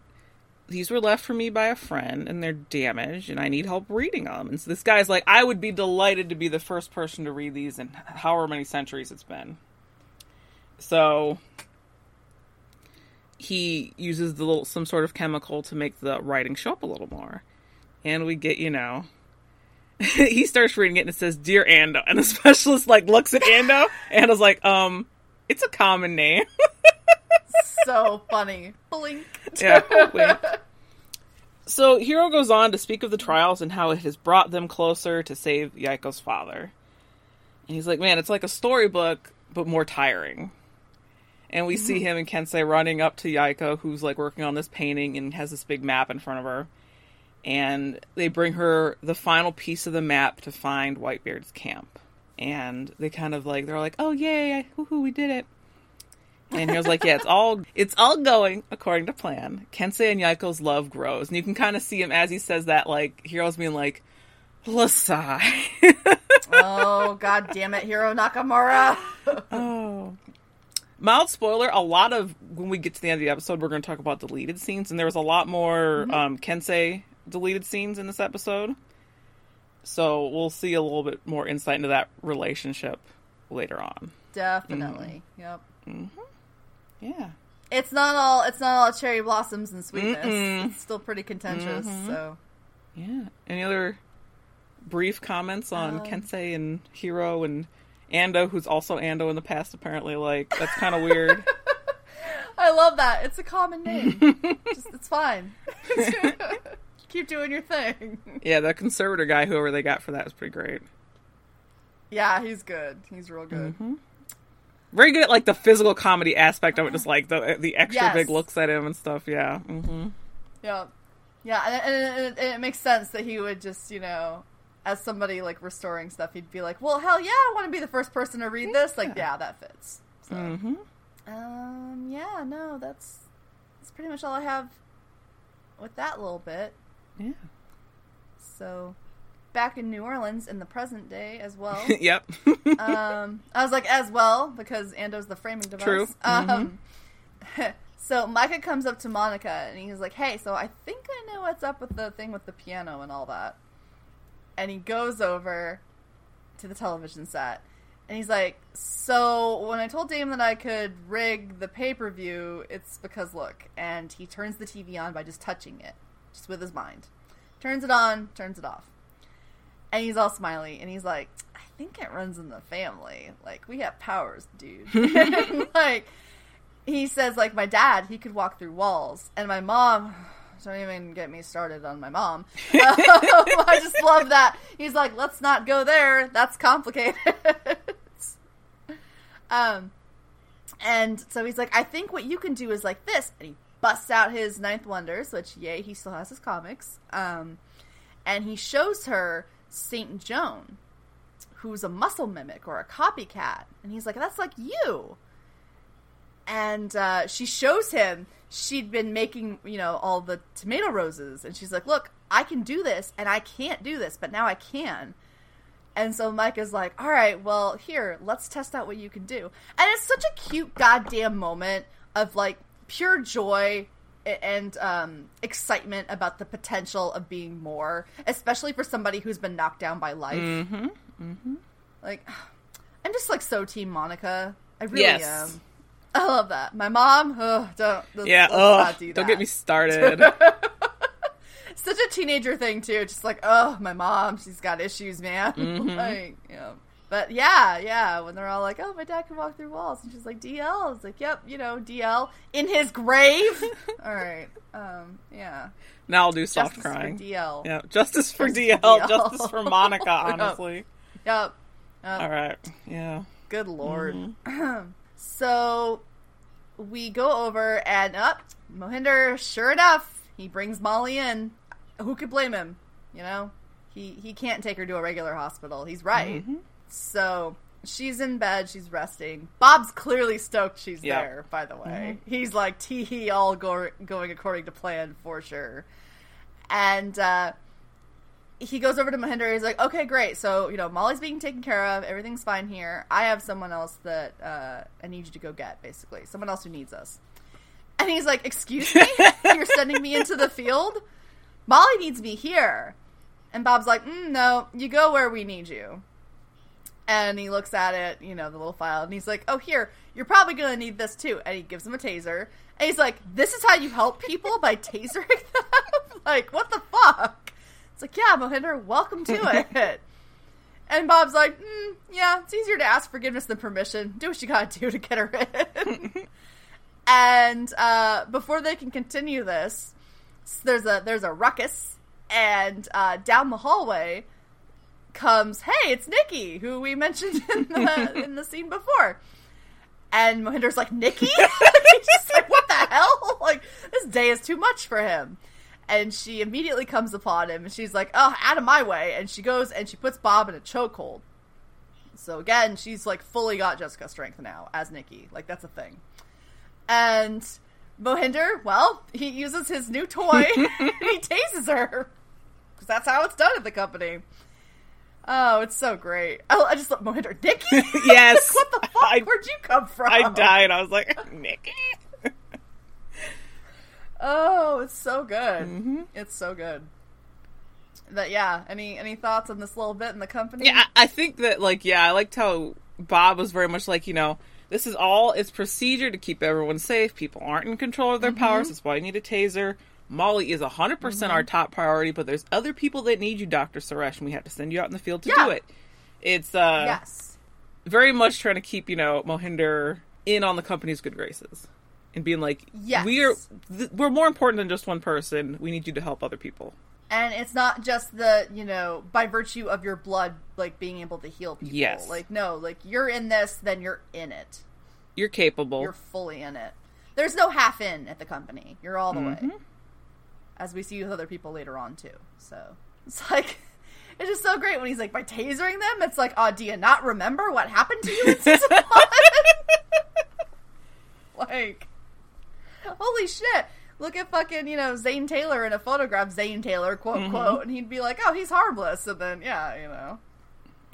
these were left for me by a friend, and they're damaged, and I need help reading them. And so this guy's like, I would be delighted to be the first person to read these in however many centuries it's been. So he uses the little, some sort of chemical to make the writing show up a little more. And we get, you know, he starts reading it and it says, Dear Ando. And the specialist, like, looks at Ando and is like, um, it's a common name. So funny. Blink. Yeah, wink. So Hiro goes on to speak of the trials and how it has brought them closer to save Yaiko's father. And he's like, man, it's like a storybook, but more tiring. And we see him and Kensei running up to Yaiko, who's, like, working on this painting and has this big map in front of her. And they bring her the final piece of the map to find Whitebeard's camp. And they kind of, like, they're like, oh, yay, woohoo, we did it. And he was like, yeah, it's all it's all going according to plan. Kensei and Yaiko's love grows. And you can kind of see him as he says that, like, Hiro's being like, Lasai. Oh, god damn it, Hiro Nakamura. Oh. Mild spoiler, a lot of, when we get to the end of the episode, we're going to talk about deleted scenes, and there was a lot more mm-hmm. um, Kensei deleted scenes in this episode. So we'll see a little bit more insight into that relationship later on. Definitely. Mm-hmm. Yep. Mm-hmm. Yeah. It's not all it's not all cherry blossoms and sweetness. Mm-mm. It's still pretty contentious, mm-hmm. so. Yeah. Any other brief comments on um, Kensei and Hiro and Ando, who's also Ando in the past, apparently, like, that's kind of weird. I love that. It's a common name. Just, it's fine. Keep doing your thing. Yeah, that conservator guy, whoever they got for that, was pretty great. Yeah, he's good. He's real good. Mm-hmm. very good at, like, the physical comedy aspect of it, just, like, the the extra yes. big looks at him and stuff, yeah. Mm-hmm. Yeah. Yeah, and, and, and it makes sense that he would just, you know, as somebody, like, restoring stuff, he'd be like, well, hell yeah, I want to be the first person to read yeah. this. Like, yeah, that fits. So. Mm-hmm. Um, yeah, no, that's, that's pretty much all I have with that little bit. Yeah. So... back in New Orleans in the present day as well. Yep. um, I was like, as well, because Ando's the framing device. True. Um, mm-hmm. So Micah comes up to Monica, and he's like, hey, so I think I know what's up with the thing with the piano and all that. And he goes over to the television set, and he's like, so when I told Dame that I could rig the pay-per-view, it's because, look. And he turns the T V on by just touching it, just with his mind. Turns it on, turns it off. And he's all smiley, and he's like, I think it runs in the family. Like, we have powers, dude. And, like, he says, like, my dad, he could walk through walls. And my mom, don't even get me started on my mom. Um, I just love that. He's like, let's not go there. That's complicated. um, And so he's like, I think what you can do is like this. And he busts out his Ninth Wonders, which, yay, he still has his comics. Um, and he shows her Saint Joan, who's a muscle mimic or a copycat, and he's like, that's like you. And uh, she shows him she'd been making, you know, all the tomato roses, and she's like, look, I can do this, and I can't do this, but now I can. And so Micah's like, all right, well, here, let's test out what you can do. And it's such a cute goddamn moment of, like, pure joy and um, excitement about the potential of being more, especially for somebody who's been knocked down by life. Mm-hmm. Mm-hmm. Like, I'm just, like, so team Monica. I really yes. am. I love that. My mom, ugh, don't, let's, yeah, let's ugh, not do that. Don't get me started. Such a teenager thing, too. Just like, oh, my mom, she's got issues, man. Mm-hmm. Like, you know. But yeah, yeah, when they're all like, oh, my dad can walk through walls. And she's like, D L. I was like, yep, you know, D L in his grave. All right. Um, yeah. Now I'll do soft justice crying. For D L. Yeah. Justice for justice D L. D L. Justice for Monica, honestly. Yep. yep. All right. Yeah. Good Lord. Mm-hmm. So we go over and up. Oh, Mohinder, sure enough, he brings Molly in. Who could blame him? You know, he, he can't take her to a regular hospital. He's right. Mm-hmm. So she's in bed, she's resting. Bob's clearly stoked she's yep. there, by the way. Mm-hmm. He's like, tee hee, all go- going according to plan for sure. And uh, he goes over to Mohinder, he's like, okay, great. So, you know, Molly's being taken care of, everything's fine here. I have someone else that uh, I need you to go get, basically. Someone else who needs us. And he's like, excuse me? You're sending me into the field? Molly needs me here. And Bob's like, mm, no, you go where we need you. And he looks at it, you know, the little file, and he's like, oh, here, you're probably going to need this, too. And he gives him a taser. And he's like, this is how you help people, by tasering them? Like, what the fuck? It's like, yeah, Mohinder, welcome to it. And Bob's like, mm, yeah, it's easier to ask forgiveness than permission. Do what you got to do to get her in. And uh, before they can continue this, there's a, there's a ruckus. And uh, down the hallway comes, hey, it's Nikki, who we mentioned in the in the scene before. And Mohinder's like, Nikki? He's just like, what the hell? Like, this day is too much for him. And she immediately comes upon him, and she's like, oh, out of my way. And she goes, and she puts Bob in a chokehold. So again, she's like, fully got Jessica strength now, as Nikki. Like, that's a thing. And Mohinder, well, he uses his new toy, and he tases her. Because that's how it's done at the company. Oh, it's so great. I, I just love Mohinder. Nikki? Yes. What the fuck? I, Where'd you come from? I died. I was like, Nikki? Oh, it's so good. Mm-hmm. It's so good. But yeah, any any thoughts on this little bit in the company? Yeah, I, I think that, like, yeah, I liked how Bob was very much like, you know, this is all, it's procedure to keep everyone safe. People aren't in control of their mm-hmm. powers. That's why you need a taser. Molly is one hundred percent mm-hmm. our top priority, but there's other people that need you, Doctor Suresh, and we have to send you out in the field to yeah. do it. It's uh, yes. very much trying to keep, you know, Mohinder in on the company's good graces and being like, yes. we are, th- we're more important than just one person. We need you to help other people. And it's not just the, you know, by virtue of your blood, like, being able to heal people. Yes. Like, no, like, you're in this, then you're in it. You're capable. You're fully in it. There's no half in at the company. You're all the mm-hmm. way. As we see with other people later on, too. So it's like, it's just so great when he's like, by tasering them, it's like, oh, do you not remember what happened to you in season one? Like, holy shit. Look at fucking, you know, Zane Taylor in a photograph, Zane Taylor, quote, mm-hmm. quote, and he'd be like, oh, he's harmless. And then, yeah, you know.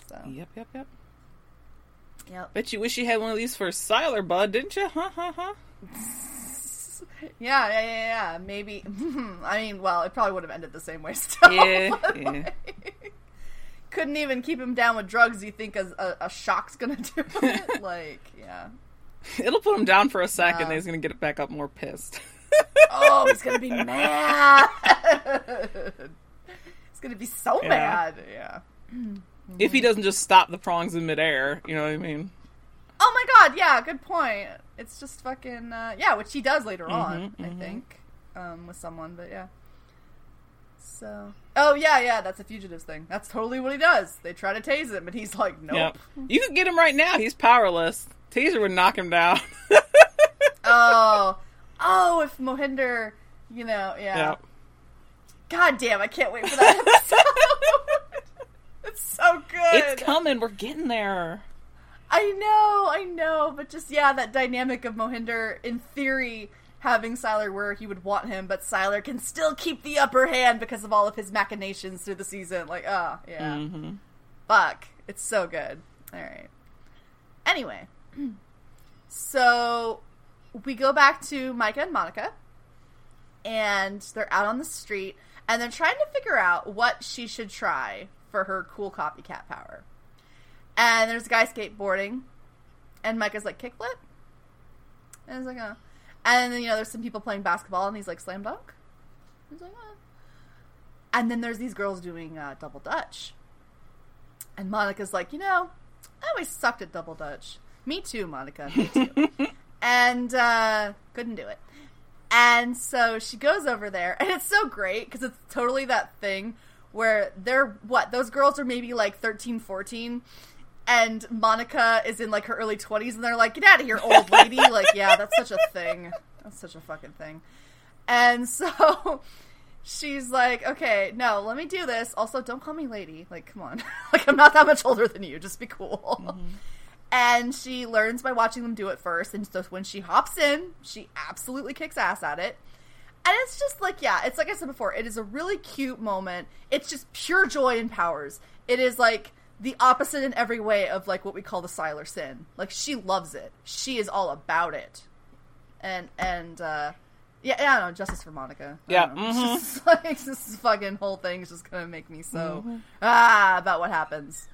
So. Yep, yep, yep. Yep. Bet you wish you had one of these for Siler, bud, didn't you? Ha, ha, ha. Yeah, yeah, yeah, yeah. Maybe. I mean, well, it probably would have ended the same way still. Yeah, yeah. Like, couldn't even keep him down with drugs, you think a, a, a shock's gonna do it? Like, yeah. It'll put him down for a second, yeah. and he's gonna get it back up more pissed. Oh, he's gonna be mad. He's gonna be so yeah. mad. Yeah. If he doesn't just stop the prongs in midair, you know what I mean? Oh my god, yeah, good point. It's just fucking, uh, yeah, which he does later mm-hmm, on, mm-hmm. I think, um, with someone, but yeah. So, oh yeah, yeah, that's a Fugitives thing. That's totally what he does. They try to tase him, and he's like, nope. Yep. You could get him right now, he's powerless. Taser would knock him down. oh, oh, if Mohinder, you know, yeah. Yep. God damn, I can't wait for that episode. It's so good. It's coming. We're getting there. I know, I know. But just, yeah, that dynamic of Mohinder, in theory, having Siler where he would want him, but Siler can still keep the upper hand because of all of his machinations through the season. Like, oh, yeah. Mm-hmm. Fuck. It's so good. All right. Anyway. So, we go back to Micah and Monica, and they're out on the street, and they're trying to figure out what she should try for her cool copycat power. And there's a guy skateboarding, and Micah's like, kickflip? And he's like, oh. And then, you know, there's some people playing basketball, and he's like, slam dunk? He's like, oh. And then there's these girls doing uh, double dutch. And Monica's like, you know, I always sucked at double dutch. Me too, Monica. Me too. And uh, couldn't do it. And so she goes over there, and it's so great, because it's totally that thing where they're, what, those girls are maybe like thirteen, fourteen, and Monica is in like her early twenties, and they're like, get out of here, old lady. Like, yeah, that's such a thing. That's such a fucking thing. And so she's like, okay, no, let me do this. Also, don't call me lady. Like, come on. Like, I'm not that much older than you. Just be cool. Mm-hmm. And she learns by watching them do it first. And so when she hops in, she absolutely kicks ass at it. And it's just like, yeah, it's like I said before, it is a really cute moment. It's just pure joy and powers. It is like the opposite in every way of like what we call the Siler sin. Like, she loves it. She is all about it. And, and, uh, yeah, I don't know, justice for Monica. I yeah. Mm-hmm. It's just like, this fucking whole thing is just gonna make me so, mm-hmm. ah, about what happens.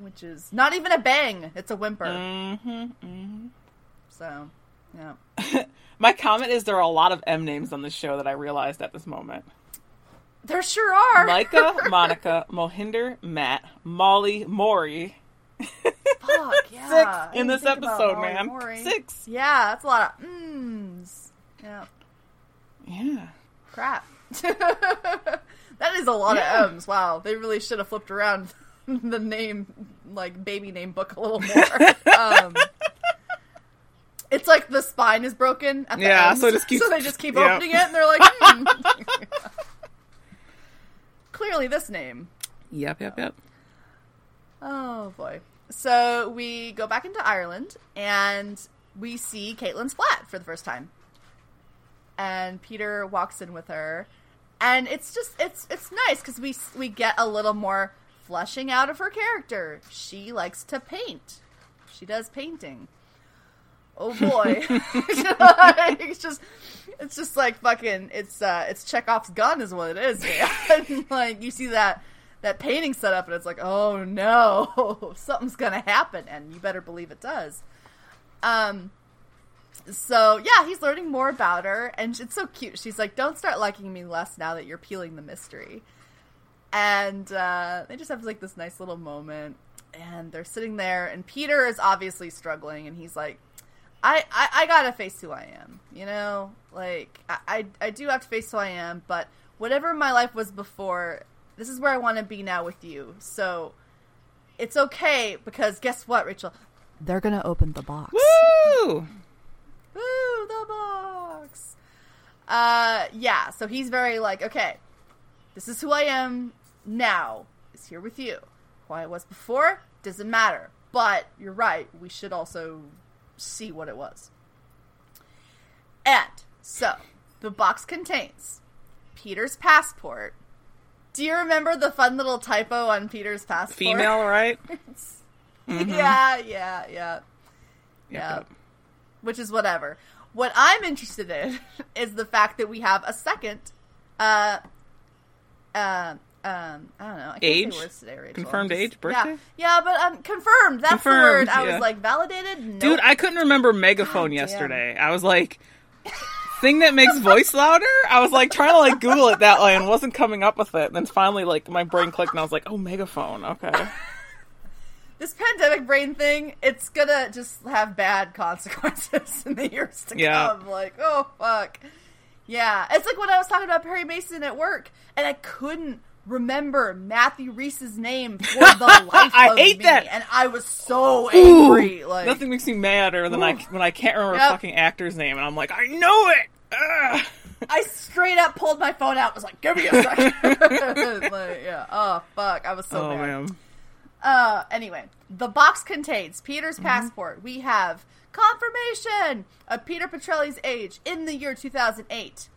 Which is not even a bang, it's a whimper. Mm-hmm, mm-hmm. So, yeah. My comment is there are a lot of M names on this show that I realized at this moment. There sure are. Micah, Monica, Mohinder, Matt, Molly, Maury. Fuck, yeah. Six in this episode, Molly, man. Maury. Six. Yeah, that's a lot of mms. Yeah. Yeah. Crap. That is a lot yeah. of m's. Wow. They really should have flipped around the name, like, baby name book a little more. um It's like the spine is broken at the yeah, end, so, just keeps, so they just keep yeah. opening it, and they're like, hmm. Clearly this name. Yep, yep, yep. Oh, boy. So we go back into Ireland, and we see Caitlin's flat for the first time. And Peter walks in with her, and it's just, it's it's nice, because we, we get a little more fleshing out of her character. She likes to paint. She does painting. Oh boy. it's just it's just like fucking it's uh it's Chekhov's gun is what it is, man. Like, you see that that painting set up, and it's like, oh no, something's gonna happen, and you better believe it does. Um so yeah, he's learning more about her, and it's so cute. She's like, don't start liking me less now that you're peeling the mystery. And uh they just have like this nice little moment, and they're sitting there, and Peter is obviously struggling, and he's like, I, I, I gotta face who I am, you know? Like, I, I, I do have to face who I am, but whatever my life was before, this is where I want to be now with you. So, it's okay, because guess what, Rachel? They're going to open the box. Woo! Woo, the box! Uh, yeah, so he's very like, okay, this is who I am now. It's here with you. Who I was before, doesn't matter. But you're right, we should also see what it was. And so, the box contains Peter's passport. Do you remember the fun little typo on Peter's passport? Female, right? Mm-hmm. Yeah, yeah, yeah. Yeah. Yep. Which is whatever. What I'm interested in is the fact that we have a second, uh, uh, um, I don't know. I can't age? Say words today, Rachel. Confirmed just, age? Birthday? Yeah, yeah but um, confirmed. That's confirmed, the word. I yeah. was like, validated? Nope. Dude, I couldn't remember megaphone God, yesterday. Damn. I was like... thing that makes voice louder? I was like trying to like Google it that way and wasn't coming up with it. And then finally like my brain clicked and I was like, oh, megaphone. Okay. This pandemic brain thing, it's gonna just have bad consequences in the years to yeah. come. Like, oh, fuck. Yeah. It's like when I was talking about Perry Mason at work and I couldn't remember Matthew Reese's name for the life I of hate me. That. And I was so Ooh, angry. Like, nothing makes me madder than I, when I can't remember yep. a fucking actor's name. And I'm like, I know it! Ugh. I straight up pulled my phone out and was like, give me a second. Like, yeah. Oh, fuck. I was so oh, mad. Man. Uh, anyway, the box contains Peter's mm-hmm. passport. We have confirmation of Peter Petrelli's age in the year two thousand eight.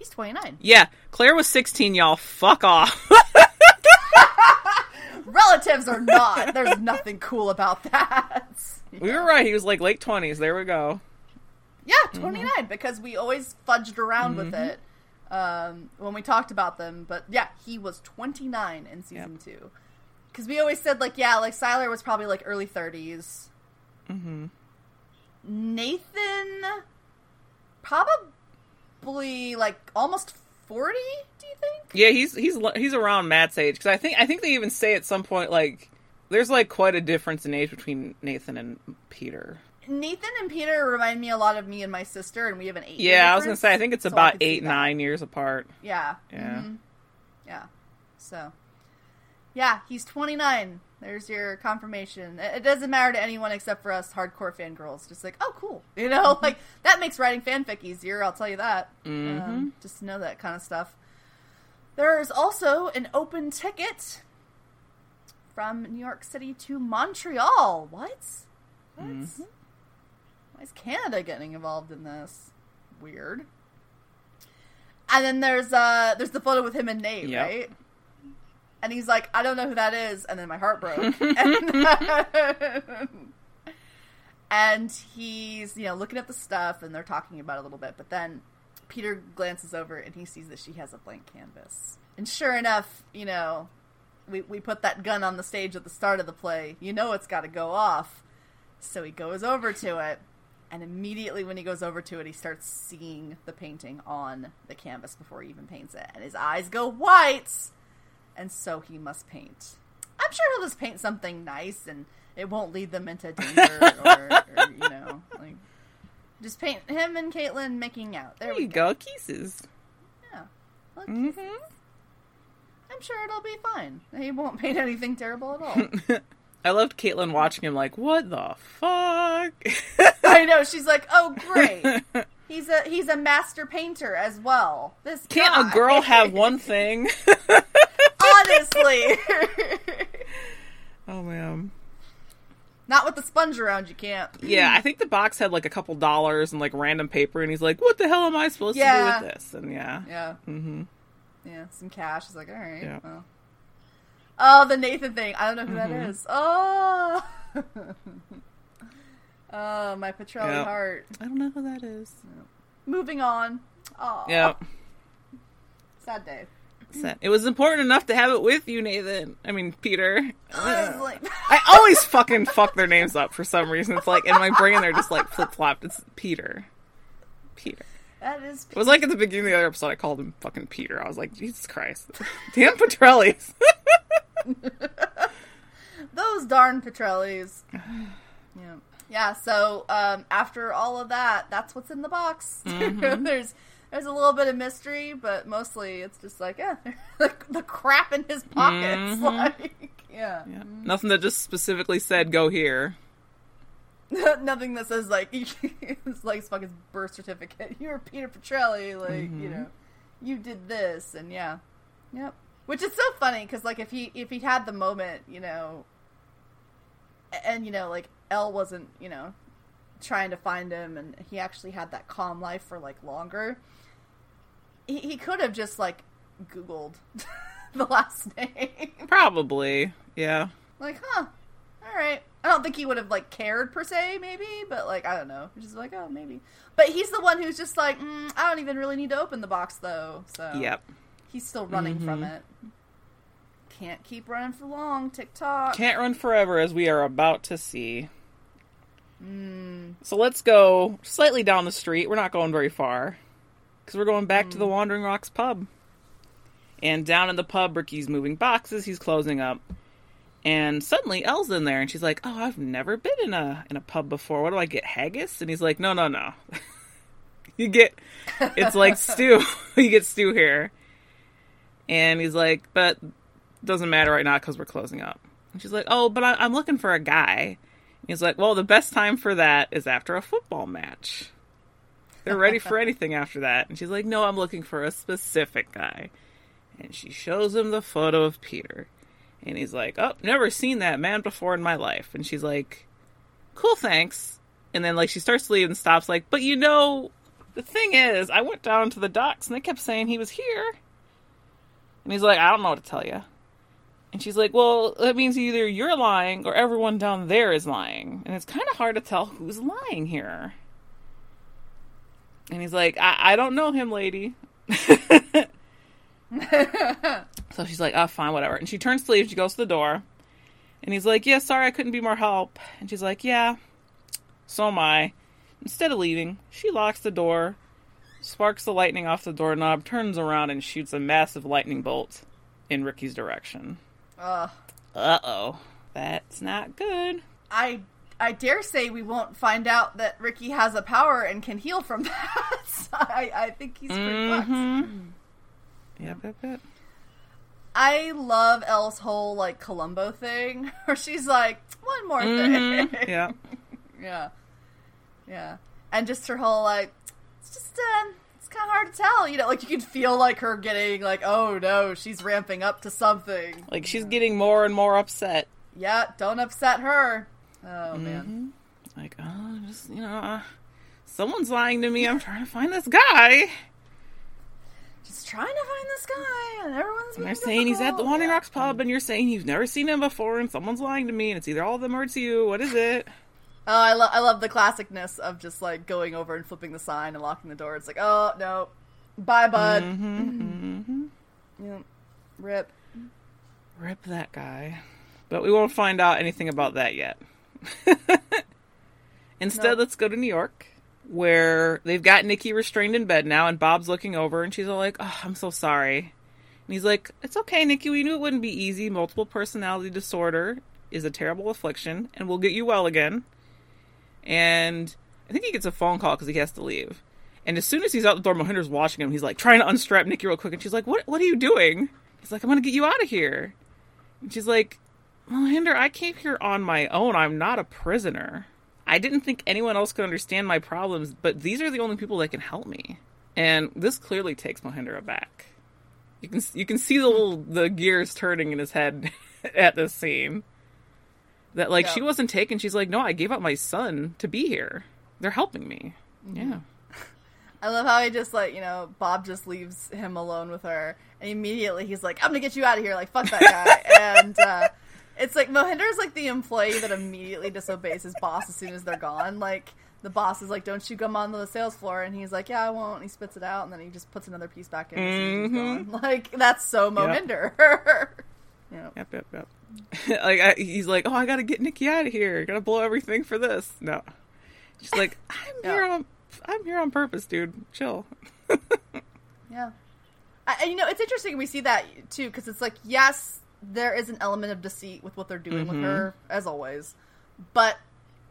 He's twenty-nine. Yeah, Claire was sixteen, y'all. Fuck off. Relatives or not. There's nothing cool about that. Yeah. We were right. He was like late twenties. There we go. Yeah, twenty-nine, mm-hmm. because we always fudged around mm-hmm. with it um, when we talked about them. But yeah, he was twenty-nine in season yep. two. Because we always said, like, yeah, like, Siler was probably, like, early thirties. Mm-hmm. Nathan, probably, like, almost forty, do you think? Yeah, he's he's he's around Matt's age. Because I think, I think they even say at some point, like, there's, like, quite a difference in age between Nathan and Peter. Nathan and Peter remind me a lot of me and my sister, and we have an eight. Yeah, year I was gonna say I think it's so about eight, nine years apart. Yeah, yeah, mm-hmm. yeah. So, yeah, he's twenty nine. There's your confirmation. It doesn't matter to anyone except for us hardcore fangirls. Just like, oh, cool, you know, like that makes writing fanfic easier. I'll tell you that. Mm-hmm. Um, just to know that kind of stuff. There's also an open ticket from New York City to Montreal. What? What? Mm-hmm. Why is Canada getting involved in this? Weird. And then there's uh, there's the photo with him and Nate, yep. right? And he's like, I don't know who that is. And then my heart broke. and, then, and he's, you know, looking at the stuff and they're talking about it a little bit. But then Peter glances over and he sees that she has a blank canvas. And sure enough, you know, we, we put that gun on the stage at the start of the play. You know it's got to go off. So he goes over to it. And immediately when he goes over to it, he starts seeing the painting on the canvas before he even paints it. And his eyes go white. And so he must paint. I'm sure he'll just paint something nice and it won't lead them into danger or, or you know, like just paint him and Caitlin making out. There, there we you go. go. Kisses. Yeah. Look, mm-hmm. kisses. I'm sure it'll be fine. He won't paint anything terrible at all. I loved Caitlin watching him like, what the fuck? I know. She's like, oh, great. He's a he's a master painter as well. This Can't guy. A girl have one thing? Honestly. Oh, man. Not with the sponge around, you can't. Yeah, I think the box had like a couple dollars and like random paper, and he's like, what the hell am I supposed yeah. to do with this? And yeah. Yeah. Mm-hmm. Yeah, some cash. He's like, all right, yeah. well. Oh, the Nathan thing. I don't know who mm-hmm. that is. Oh. Oh, my Petrelli yep. heart. I don't know who that is. Yep. Moving on. Oh. Yep. Sad day. Sad. It was important enough to have it with you, Nathan. I mean, Peter. I, like... I always fucking fuck their names up for some reason. It's like in my brain, they're just like flip-flopped. It's Peter. Peter. That is Peter. It was like at the beginning of the other episode, I called him fucking Peter. I was like, Jesus Christ. Damn Petrellis. Those darn Petrellis. Yeah. Yeah, so um, after all of that, that's what's in the box. Mm-hmm. there's there's a little bit of mystery, but mostly it's just like, yeah, like the crap in his pockets. Mm-hmm. Like, yeah. yeah. Nothing that just specifically said, go here. nothing that says like it's like his fucking birth certificate. You're Peter Petrelli, like mm-hmm. you know, you did this, and yeah, yep. Which is so funny because like if he if he had the moment, you know, and you know like Elle wasn't you know trying to find him, and he actually had that calm life for like longer. He he could have just like Googled the last name, probably. Yeah. Like, huh. All right. I don't think he would have, like, cared per se, maybe, but, like, I don't know. Just like, oh, maybe. But he's the one who's just like, mm, I don't even really need to open the box, though. So yep. He's still running mm-hmm. from it. Can't keep running for long. TikTok. Can't run forever, as we are about to see. Mm. So let's go slightly down the street. We're not going very far. Because we're going back mm. to the Wandering Rocks pub. And down in the pub, Ricky's moving boxes. He's closing up. And suddenly Elle's in there, and she's like, oh, I've never been in a in a pub before. What do I get, haggis? And he's like, no, no, no. You get, it's like stew. You get stew here. And he's like, but doesn't matter right now because we're closing up. And she's like, oh, but I, I'm looking for a guy. And he's like, well, the best time for that is after a football match. They're ready for anything after that. And she's like, no, I'm looking for a specific guy. And she shows him the photo of Peter. And he's like, oh, never seen that man before in my life. And she's like, cool, thanks. And then, like, she starts to leave and stops, like, but you know, the thing is, I went down to the docks and they kept saying he was here. And he's like, I don't know what to tell you. And she's like, well, that means either you're lying or everyone down there is lying. And it's kind of hard to tell who's lying here. And he's like, I, I don't know him, lady. So she's like, oh, fine, whatever. And she turns to leave. She goes to the door. And he's like, yeah, sorry, I couldn't be more help. And she's like, yeah, so am I. Instead of leaving, she locks the door, sparks the lightning off the doorknob, turns around, and shoots a massive lightning bolt in Ricky's direction. Ugh. Uh-oh. That's not good. I I dare say we won't find out that Ricky has a power and can heal from that. I, I think he's perplexed. Mm-hmm. Yep, yep, yep. I love Elle's whole, like, Columbo thing, where she's like, one more mm-hmm. thing. Yeah. Yeah. Yeah. And just her whole, like, it's just, uh, it's kind of hard to tell. You know, like, you can feel, like, her getting, like, oh, no, she's ramping up to something. Like, she's yeah. getting more and more upset. Yeah, don't upset her. Oh, mm-hmm. man. Like, oh, just, you know, uh, someone's lying to me. I'm trying to find this guy. Just trying to find this guy, and everyone's and they're saying he's at the Wandering yeah. Rocks pub, and you're saying you've never seen him before, and someone's lying to me, and it's either all of them or it's you. What is it? Oh, I love I love the classicness of just like going over and flipping the sign and locking the door. It's like, oh no, bye bud. Mm-hmm, mm-hmm. Yeah. Rip, rip that guy. But we won't find out anything about that yet. Instead, nope. let's go to New York. Where they've got Nikki restrained in bed now, and Bob's looking over, and she's all like, oh, I'm so sorry. And he's like, it's okay, Nikki, we knew it wouldn't be easy. Multiple personality disorder is a terrible affliction, and we'll get you well again. And I think he gets a phone call because he has to leave. And as soon as he's out the door, Mohinder's watching him. He's like, trying to unstrap Nikki real quick, and she's like, what What are you doing? He's like, I'm going to get you out of here. And she's like, Mohinder, I came here on my own. I'm not a prisoner. I didn't think anyone else could understand my problems, but these are the only people that can help me. And this clearly takes Mohinder aback. You can you can see the little, the gears turning in his head at this scene. That, like, yeah. she wasn't taken. She's like, no, I gave up my son to be here. They're helping me. Mm-hmm. Yeah. I love how he just, like, you know, Bob just leaves him alone with her. And immediately he's like, I'm going to get you out of here. Like, fuck that guy. and, uh... It's like, Mohinder's like the employee that immediately disobeys his boss as soon as they're gone. Like, the boss is like, don't you come on the sales floor? And he's like, yeah, I won't. And he spits it out, and then he just puts another piece back in. Mm-hmm. As soon as he's gone. Like, that's so Mohinder. Yep, yep, yep. yep, yep. like I, He's like, oh, I gotta get Nikki out of here. I gotta blow everything for this. No. She's like, I'm, yeah. here, on, I'm here on purpose, dude. Chill. yeah. I, and, you know, it's interesting we see that, too, because it's like, yes... there is an element of deceit with what they're doing mm-hmm. with her, as always. But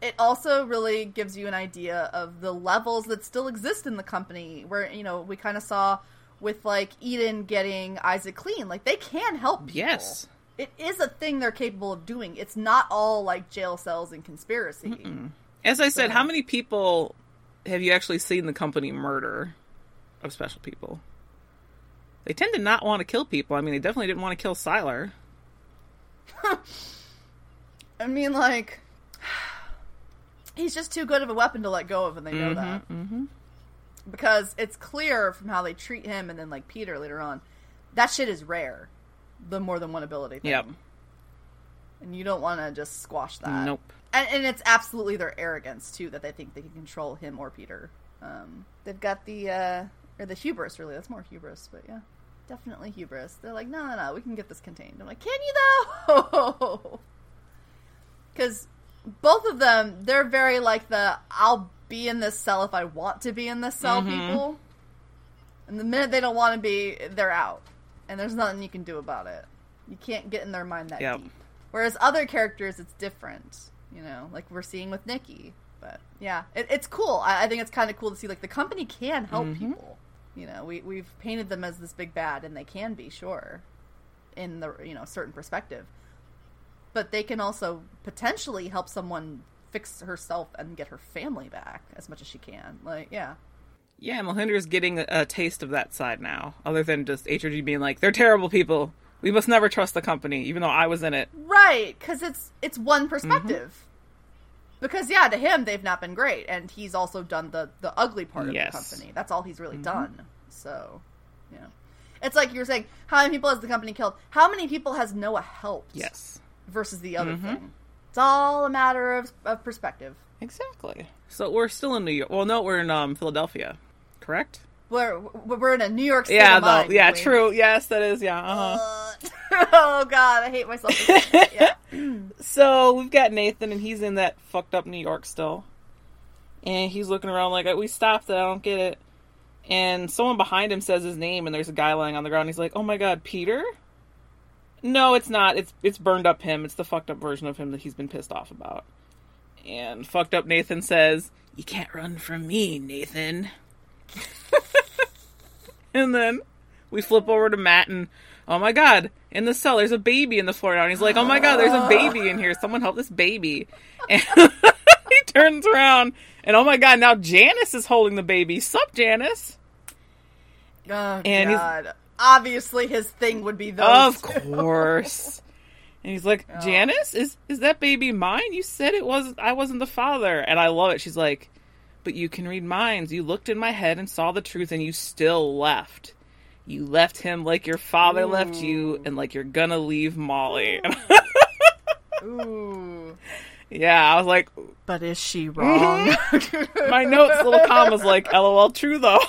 it also really gives you an idea of the levels that still exist in the company where, you know, we kind of saw with, like, Eden getting Isaac clean. Like, they can help people. Yes. It is a thing they're capable of doing. It's not all, like, jail cells and conspiracy. Mm-mm. As I said, how many people have you actually seen the company murder of special people? They tend to not want to kill people. I mean, they definitely didn't want to kill Siler. I mean, like, he's just too good of a weapon to let go of, and they know mm-hmm, that. Mm-hmm. Because it's clear from how they treat him and then, like, Peter later on, that shit is rare. The more than one ability thing. Yep. And you don't want to just squash that. Nope. And, and it's absolutely their arrogance, too, that they think they can control him or Peter. Um, they've got the, uh, or the hubris, really. That's more hubris, but yeah. Definitely hubris. They're like, no, no, no, we can get this contained. I'm like, can you, though? Because both of them, they're very like the, I'll be in this cell if I want to be in this cell, mm-hmm. people. And the minute they don't want to be, they're out. And there's nothing you can do about it. You can't get in their mind that yep. deep. Whereas other characters, it's different. You know, like we're seeing with Nikki. But yeah, it, it's cool. I, I think it's kind of cool to see, like, the company can help mm-hmm. people. You know, we, we've painted them as this big bad, and they can be, sure, in the, you know, certain perspective. But they can also potentially help someone fix herself and get her family back as much as she can. Like, yeah. Yeah, Mulhinder's getting a, a taste of that side now, other than just H R G being like, they're terrible people. We must never trust the company, even though I was in it. Right, because it's, it's one perspective. Mm-hmm. Because, yeah, to him, they've not been great, and he's also done the, the ugly part yes. of the company. That's all he's really mm-hmm. done. So, yeah. It's like you were saying, how many people has the company killed? How many people has Noah helped? Yes. Versus the other mm-hmm. thing. It's all a matter of, of perspective. Exactly. So we're still in New York. Well, no, we're in um, Philadelphia. Correct? We're we're in a New York State yeah, of mind, the, yeah, wait. True. Yes, that is. Yeah. Uh-huh. Uh, oh God, I hate myself. For that. Yeah. So we've got Nathan, and he's in that fucked up New York still, and he's looking around like, "We stopped it. I don't get it." And someone behind him says his name, and there's a guy lying on the ground. He's like, "Oh my God, Peter." No, it's not. It's it's burned up him. It's the fucked up version of him that he's been pissed off about. And fucked up Nathan says, "You can't run from me, Nathan." And then we flip over to Matt, and oh my God, in the cell there's a baby in the floor now, and he's like, oh my God, there's a baby in here, someone help this baby. And he turns around, and oh my God, now Janice is holding the baby. Sup, Janice? Oh and God, he's, obviously his thing would be those of two. course. And he's like, Janice, is is that baby mine? You said it wasn't. I wasn't the father. And I love it. She's like, but you can read minds. You looked in my head and saw the truth, and you still left. You left him like your father Ooh. Left you, and like you're gonna leave Molly. Ooh. Ooh. Yeah, I was like... But is she wrong? Mm-hmm. My notes, little commas, like, LOL, true, though.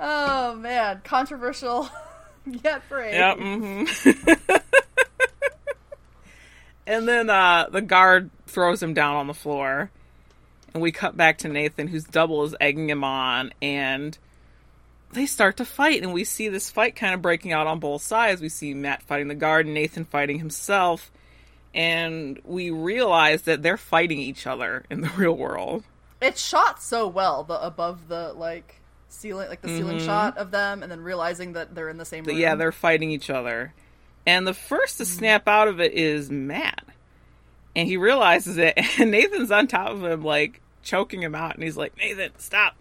Oh, man. Controversial yet phrase. Yeah, mm-hmm. And then uh, the guard throws him down on the floor, and we cut back to Nathan, whose double is egging him on, and they start to fight, and we see this fight kind of breaking out on both sides. We see Matt fighting the guard and Nathan fighting himself, and we realize that they're fighting each other in the real world. It's shot so well, the above the, like, ceiling, like the mm-hmm. ceiling shot of them, and then realizing that they're in the same room. Yeah, they're fighting each other. And the first to snap out of it is Matt. And he realizes it, and Nathan's on top of him, like, choking him out. And he's like, Nathan, stop.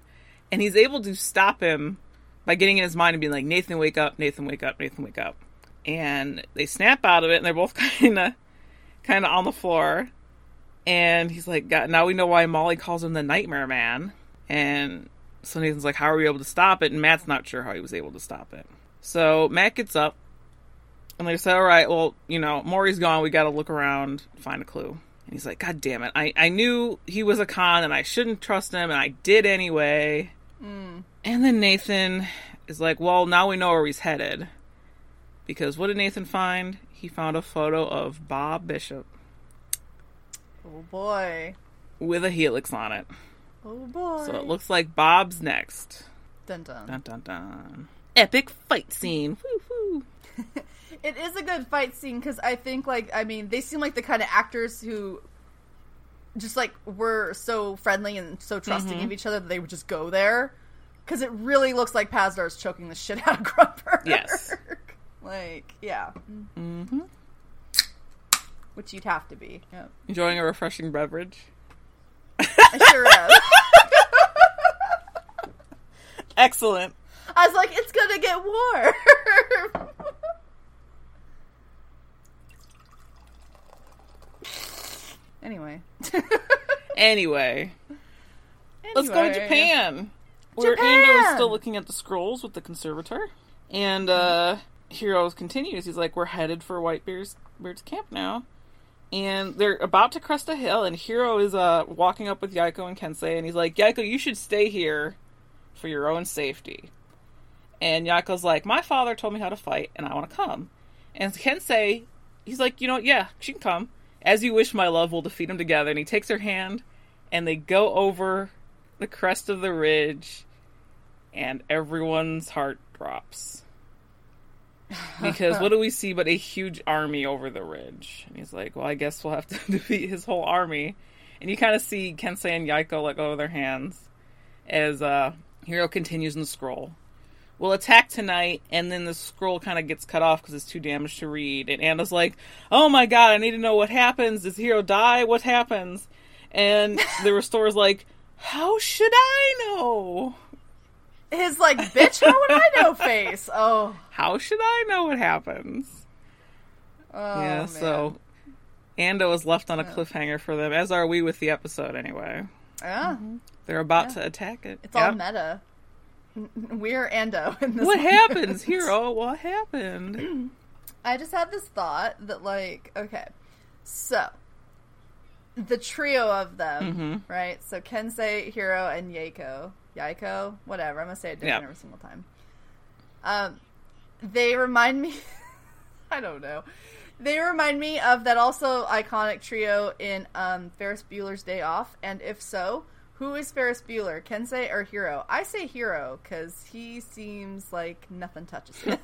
And he's able to stop him by getting in his mind and being like, Nathan, wake up, Nathan, wake up, Nathan, wake up. And they snap out of it, and they're both kind of kind of on the floor. And he's like, God, now we know why Molly calls him the Nightmare Man. And so Nathan's like, how are we able to stop it? And Matt's not sure how he was able to stop it. So Matt gets up. And they said, all right, well, you know, Maury's gone. We got to look around, find a clue. And he's like, God damn it. I, I knew he was a con and I shouldn't trust him. And I did anyway. Mm. And then Nathan is like, well, now we know where he's headed. Because what did Nathan find? He found a photo of Bob Bishop. Oh, boy. With a helix on it. Oh, boy. So it looks like Bob's next. Dun-dun. Dun-dun-dun. Epic fight scene. Woo-hoo. It is a good fight scene because I think, like, I mean, they seem like the kind of actors who just, like, were so friendly and so trusting mm-hmm. of each other that they would just go there. Because it really looks like Pazdar's choking the shit out of Grumper. Yes. Like, yeah. Mm-hmm. Which you'd have to be. Yeah. Enjoying a refreshing beverage. I sure am. Excellent. I was like, it's gonna get warm. Anyway. Anyway. Anyway. Let's go to Japan. Japan! Where Ando is still looking at the scrolls with the conservator. And uh, Heroes continues. He's like, we're headed for Whitebeard's Beard's camp now. And they're about to crest a hill. And Hiro is uh, walking up with Yaiko and Kensei. And he's like, Yaiko, you should stay here for your own safety. And Yaiko's like, my father told me how to fight and I want to come. And Kensei, he's like, you know what? Yeah, she can come. As you wish, my love, we'll defeat him together. And he takes her hand, and they go over the crest of the ridge, and everyone's heart drops. Because what do we see but a huge army over the ridge? And he's like, well, I guess we'll have to defeat his whole army. And you kind of see Kensei and Yaiko let go of their hands as uh, Hiro continues in the scroll. We'll attack tonight, and then the scroll kind of gets cut off because it's too damaged to read. And Ando's like, oh my god, I need to know what happens. Does Hiro die? What happens? And the restorer's like, how should I know? His, like, bitch, how would I know face? Oh. How should I know what happens? Oh, yeah, man. So Ando is left on a cliffhanger for them, as are we with the episode, anyway. Yeah. Mm-hmm. They're about yeah. to attack it. It's yep. all meta. We're Ando in this. What moment. Happens, Hiro? What happened? I just had this thought that, like, okay, so the trio of them, mm-hmm. right? So Kensei, Hiro, and Yaiko, Yaiko, whatever. I'm gonna say it different yep. every single time. Um, they remind me. I don't know. They remind me of that also iconic trio in um, Ferris Bueller's Day Off, and if so. Who is Ferris Bueller, Kensei or Hiro? I say Hiro because he seems like nothing touches him.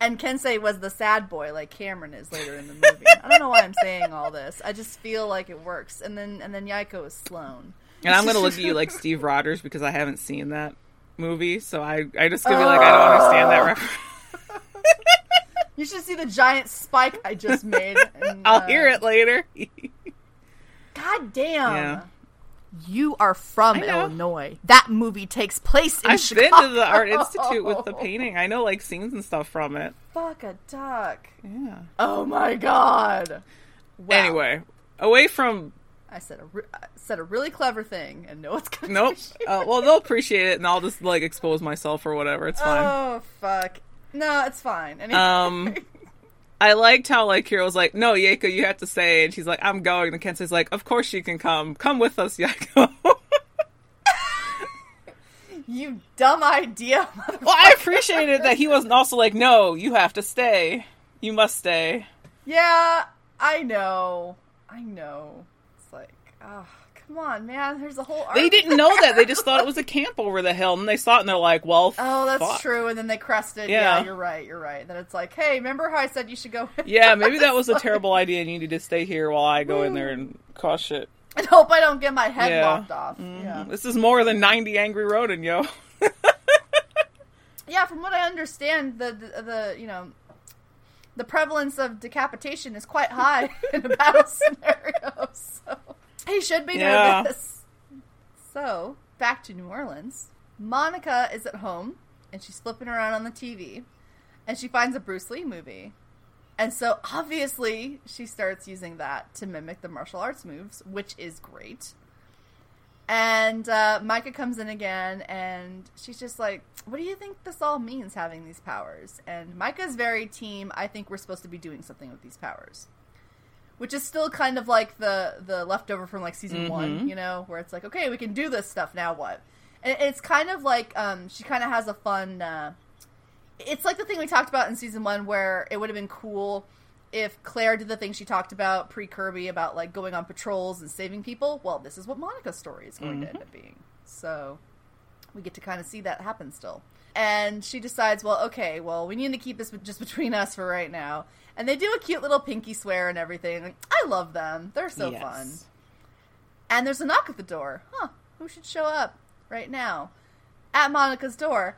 And Kensei was the sad boy, like Cameron is later in the movie. I don't know why I'm saying all this. I just feel like it works. And then and then Yaiko is Sloane. And I'm going to look at you like Steve Rogers because I haven't seen that movie, so I I just going to be like, I don't understand that reference. You should see the giant spike I just made. And, I'll uh, hear it later. God damn. Yeah. You are from Illinois. That movie takes place in I've Chicago. I've been to the Art Institute with the painting. I know, like, scenes and stuff from it. Fuck a duck. Yeah. Oh, my God. Wow. Anyway, away from... I said a, re- I said a really clever thing, and no one's going to appreciate it. Nope. Uh, well, they'll appreciate it, and I'll just, like, expose myself or whatever. It's fine. Oh, fuck. No, it's fine. Anyway. Um... I liked how, like, Hiro was like, no, Yaiko, you have to stay. And she's like, I'm going. And Kensei's like, of course you can come. Come with us, Yaiko. You dumb idea. Well, I appreciated that he wasn't also like, no, you have to stay. You must stay. Yeah, I know. I know. It's like, oh, come on, man. There's a whole arc. They didn't know that. They just thought it was a camp over the hill. And they saw it and they're like, well, oh, that's fuck. True. And then they crested. Yeah. yeah, you're right. You're right. Then it's like, hey, remember how I said you should go? Yeah, maybe that was a terrible idea and you need to stay here while I go in there and cause shit. And hope I don't get my head yeah. knocked off. Mm-hmm. Yeah. This is more than ninety Angry Rodin, yo. Yeah, from what I understand, the, the, the, you know, the prevalence of decapitation is quite high in a battle scenario, so... He should be yeah. doing this. So, back to New Orleans. Monica is at home, and she's flipping around on the T V, and she finds a Bruce Lee movie. And so, obviously, she starts using that to mimic the martial arts moves, which is great. And uh, Micah comes in again, and she's just like, what do you think this all means, having these powers? And Micah's very team, I think we're supposed to be doing something with these powers. Which is still kind of like the, the leftover from, like, season mm-hmm. one, you know? Where it's like, okay, we can do this stuff, now what? And it's kind of like, um, she kind of has a fun, uh... It's like the thing we talked about in season one where it would have been cool if Claire did the thing she talked about pre-Kirby about, like, going on patrols and saving people. Well, this is what Monica's story is going mm-hmm. to end up being. So, we get to kind of see that happen still. And she decides, well, okay, well, we need to keep this just between us for right now. And they do a cute little pinky swear and everything. Like, I love them. They're so yes. fun. And there's a knock at the door. Huh, who should show up right now? At Monica's door.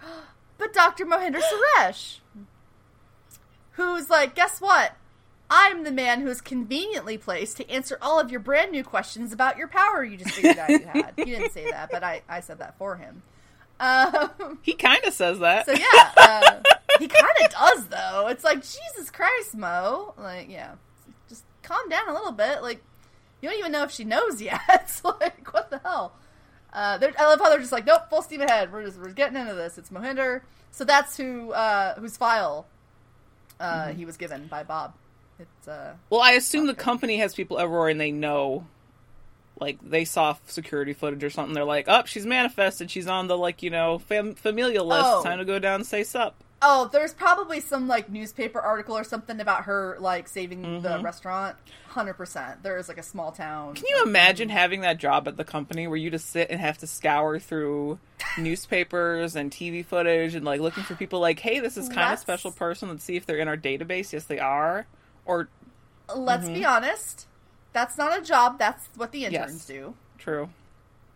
But Doctor Mohinder Suresh. Who's like, guess what? I'm the man who's conveniently placed to answer all of your brand new questions about your power you just figured out you had. He didn't say that, but I, I said that for him. Um, he kind of says that. So, yeah. Uh, he kind of does, though. It's like, Jesus Christ, Mo. Like, yeah. Just calm down a little bit. Like, you don't even know if she knows yet. Like, what the hell? Uh, I love how they're just like, nope, full steam ahead. We're just we're getting into this. It's Mohinder. So that's who uh, whose file uh, mm-hmm. he was given by Bob. It's, uh, well, I assume the company has people everywhere, and they know, like, they saw security footage or something. They're like, oh, she's manifested. She's on the, like, you know, fam- familial list. Oh. Time to go down and say sup. Oh, there's probably some, like, newspaper article or something about her, like, saving mm-hmm. the restaurant. one hundred percent. There is, like, a small town. Can you imagine having that job at the company where you just sit and have to scour through newspapers and T V footage and, like, looking for people like, hey, this is kind of special person. Let's see if they're in our database. Yes, they are. Or let's mm-hmm. be honest, that's not a job. That's what the interns yes. do. True.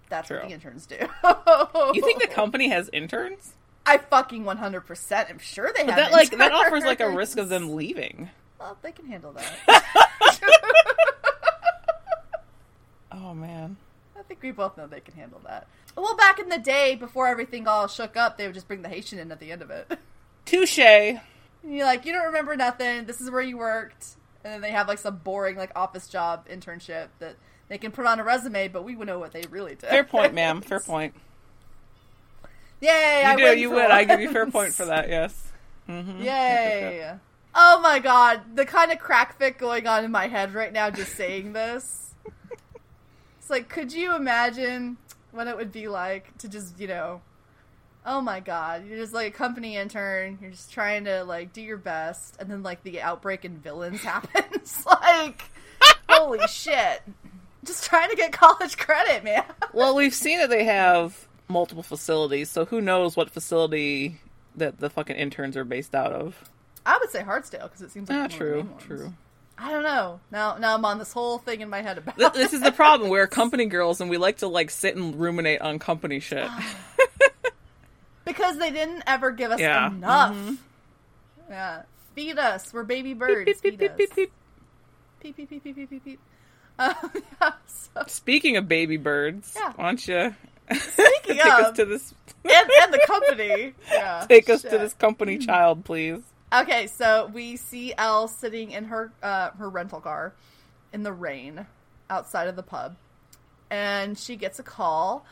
That's True. What the interns do. You think the company has interns? I fucking one hundred percent am sure they but have. That interns. Like that offers like a risk of them leaving. Well, they can handle that. Oh man, I think we both know they can handle that. Well, back in the day, before everything all shook up, they would just bring the Haitian in at the end of it. Touche. And you're like, you don't remember nothing. This is where you worked. And then they have, like, some boring, like, office job internship that they can put on a resume, but we would know what they really did. Fair point, ma'am. Fair point. Yay, you I do, win You win. Once. I give you fair point for that, yes. Mm-hmm. Yay. Oh, my God. The kind of crackfic going on in my head right now just saying this. It's like, could you imagine what it would be like to just, you know... Oh my God, you're just like a company intern, you're just trying to like do your best, and then like the outbreak in Villains happens. Like, holy shit. Just trying to get college credit, man. Well, we've seen that they have multiple facilities, so who knows what facility that the fucking interns are based out of. I would say Hartsdale, because it seems like ah, true, true. I don't know. Now now I'm on this whole thing in my head about Th- This is the problem. We're company girls, and we like to like sit and ruminate on company shit. Because they didn't ever give us yeah. enough. Mm-hmm. Yeah. Feed us. We're baby birds. Beep, beep, beep, feed beep, us. Beep, beep, beep, beep, beep, beep, beep, beep. Um, yeah, so. Speaking of baby birds, yeah. why don't you Speaking take of, us to this... and, and the company. Yeah, take shit. us to this company child, please. Okay, so we see Elle sitting in her uh, her rental car in the rain outside of the pub. And she gets a call.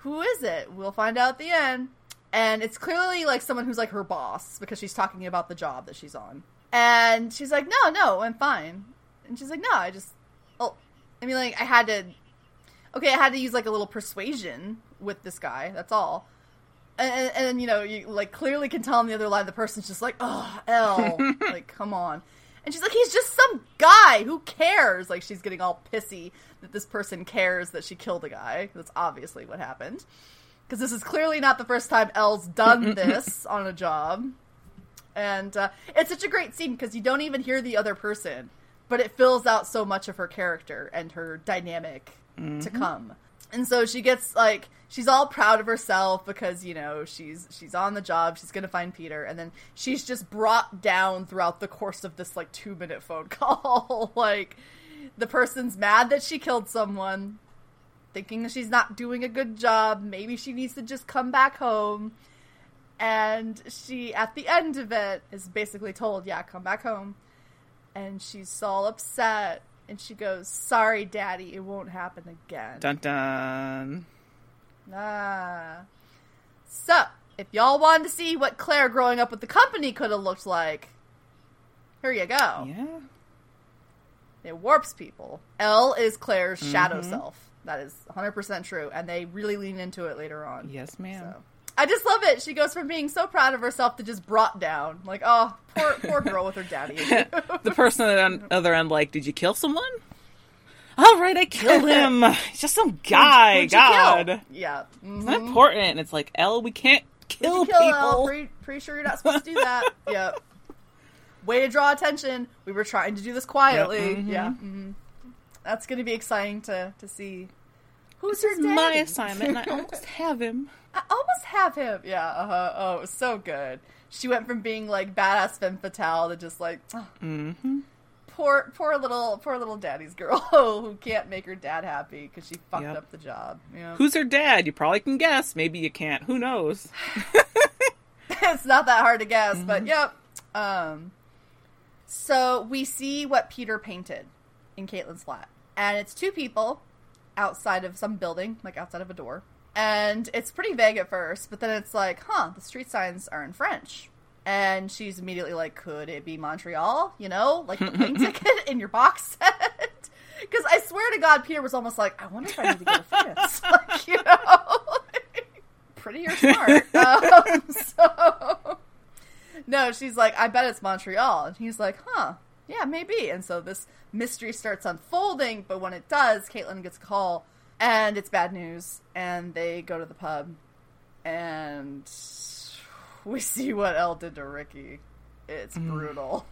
Who is it? We'll find out at the end. And it's clearly, like, someone who's, like, her boss, because she's talking about the job that she's on. And she's like, no, no, I'm fine. And she's like, no, I just, oh, I mean, like, I had to, okay, I had to use, like, a little persuasion with this guy, that's all. And, and, and you know, you, like, clearly can tell on the other line the person's just like, oh, Elle, like, come on. And she's like, he's just some guy, who cares? Like, she's getting all pissy that this person cares that she killed a guy. That's obviously what happened. Because this is clearly not the first time Elle's done this on a job. And uh, it's such a great scene because you don't even hear the other person. But it fills out so much of her character and her dynamic mm-hmm. to come. And so she gets, like, she's all proud of herself because, you know, she's she's on the job. She's going to find Peter. And then she's just brought down throughout the course of this, like, two-minute phone call. Like, the person's mad that she killed someone. Thinking that she's not doing a good job. Maybe she needs to just come back home. And she, at the end of it, is basically told, yeah, come back home. And she's all upset. And she goes, sorry, Daddy, it won't happen again. Dun dun. Nah. So, if y'all wanted to see what Claire growing up with the company could have looked like, here you go. Yeah. It warps people. Elle is Claire's mm-hmm. shadow self. That is one hundred percent true, and they really lean into it later on. Yes, ma'am. So. I just love it. She goes from being so proud of herself to just brought down. Like, oh, poor poor girl with her daddy. The person on the other end, like, did you kill someone? All right, I killed him. He's just some guy. Who'd, who'd God. Yeah. Mm-hmm. It's not important. And it's like, Elle, we can't kill, kill people. Pretty, pretty sure you're not supposed to do that. Yep. Way to draw attention. We were trying to do this quietly. Yep. Mm-hmm. Yeah. Mm-hmm. That's going to be exciting to, to see. Who's this her daddy? My assignment, and I almost have him. I almost have him. Yeah. Uh-huh. Oh, it was so good. She went from being, like, badass femme fatale to just, like, oh, mm-hmm. poor, poor little, poor little daddy's girl who can't make her dad happy because she fucked yep. up the job. Yep. Who's her dad? You probably can guess. Maybe you can't. Who knows? It's not that hard to guess, mm-hmm. but yep. Um, so we see what Peter painted in Caitlin's flat, and it's two people outside of some building, like outside of a door. And it's pretty vague at first, but then it's like, huh, the street signs are in French. And she's immediately like, could it be Montreal? You know, like the plane ticket in your box set? Because I swear to God, Peter was almost like, I wonder if I need to go to France. Like, you know, pretty or smart. Um, so, no, she's like, I bet it's Montreal. And he's like, huh, yeah, maybe. And so this mystery starts unfolding. But when it does, Caitlin gets a call. And it's bad news. And they go to the pub. And... we see what Elle did to Ricky. It's mm. brutal.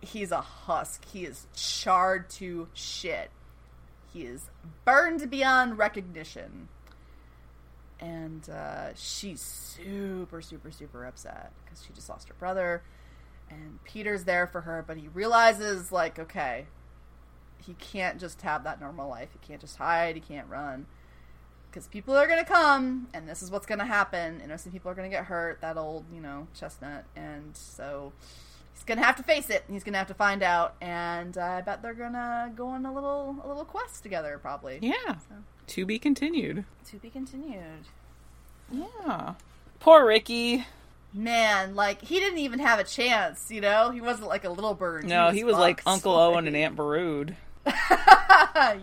He's a husk. He is charred to shit. He is burned beyond recognition. And uh, she's super, super, super upset because she just lost her brother. And Peter's there for her, but he realizes, like, okay, he can't just have that normal life. He can't just hide. He can't run. Because people are going to come, and this is what's going to happen. Innocent people are going to get hurt, that old, you know, chestnut. And so he's going to have to face it. And he's going to have to find out. And uh, I bet they're going to go on a little a little quest together, probably. Yeah. So. To be continued. To be continued. Yeah. Poor Ricky. Man, like, he didn't even have a chance, you know? He wasn't like a little bird. No, he was, he was like Uncle like... Owen and Aunt Barood.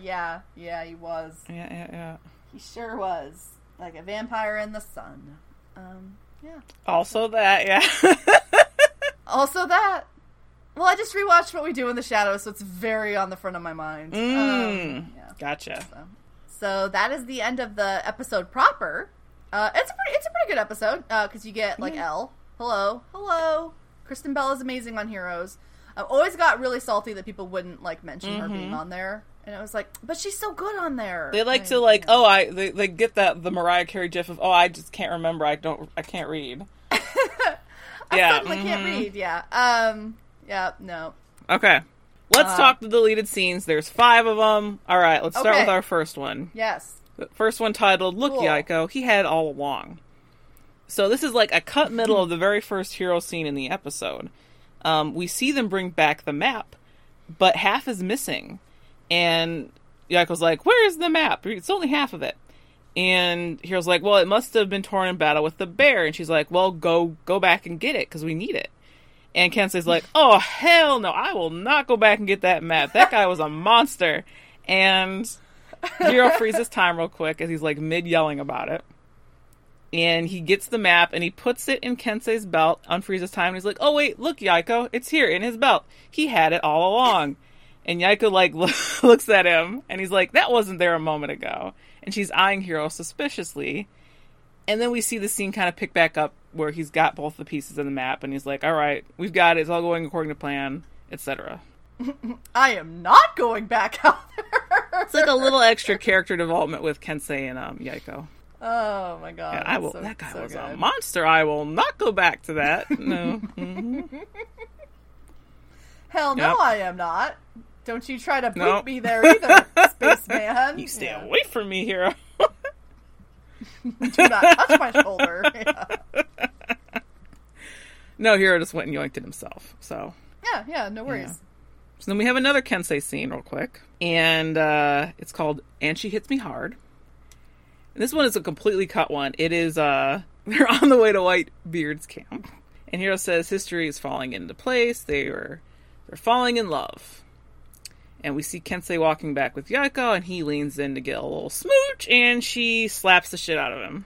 yeah. Yeah, he was. Yeah, yeah, yeah. He sure was. Like a vampire in the sun. Um, yeah. Also that, yeah. also that. Well, I just rewatched What We Do in the Shadows, so it's very on the front of my mind. Mm, um, yeah. Gotcha. So, so that is the end of the episode proper. Uh, it's a pretty, it's a pretty good episode, because uh, you get, like, yeah. Elle. Hello. Hello. Kristen Bell is amazing on Heroes. I always got really salty that people wouldn't, like, mention mm-hmm. her being on there. And it was like, but she's so good on there. They like I, to like, you know. oh, I they, they get that the Mariah Carey gif of, oh, I just can't remember. I don't, I can't read. I yeah, suddenly mm-hmm. can't read. Yeah, um, yeah, no. Okay, let's uh, talk the deleted scenes. There's five of them. All right, let's start okay. with our first one. Yes, the first one titled "Look, cool. Yiko, he had it all along." So this is like a cut middle of the very first hero scene in the episode. Um, we see them bring back the map, but half is missing. And Yaiko's like, where's the map? It's only half of it. And Hero's like, well, it must have been torn in battle with the bear. And she's like, well, go go back and get it, because we need it. And Kensei's like, oh, hell no, I will not go back and get that map. That guy was a monster. And Hero freezes time real quick as he's, like, mid-yelling about it. And he gets the map, and he puts it in Kensei's belt, unfreezes time, and he's like, oh, wait, look, Yaiko, it's here in his belt. He had it all along. And Yaiko, like, looks at him, and he's like, that wasn't there a moment ago. And she's eyeing Hiro suspiciously. And then we see the scene kind of pick back up where he's got both the pieces of the map, and he's like, all right, we've got it. It's all going according to plan, et cetera. I am not going back out there. It's like a little extra character development with Kensei and um, Yaiko. Oh, my God. I will, so, that guy so was good. A monster. I will not go back to that. No. Mm-hmm. Hell no, yep. I am not. Don't you try to boot nope. me there either, spaceman. You stay yeah. away from me, Hero. Do not touch my shoulder. Yeah. No, Hero just went and yoinked it himself. So yeah, yeah, no worries. Yeah. So then we have another Kensei scene real quick. And uh, it's called And She Hits Me Hard. And this one is a completely cut one. It is, uh, they're on the way to Whitebeard's camp. And Hero says history is falling into place. They were, they're falling in love. And we see Kensei walking back with Yaiko, and he leans in to get a little smooch, and she slaps the shit out of him.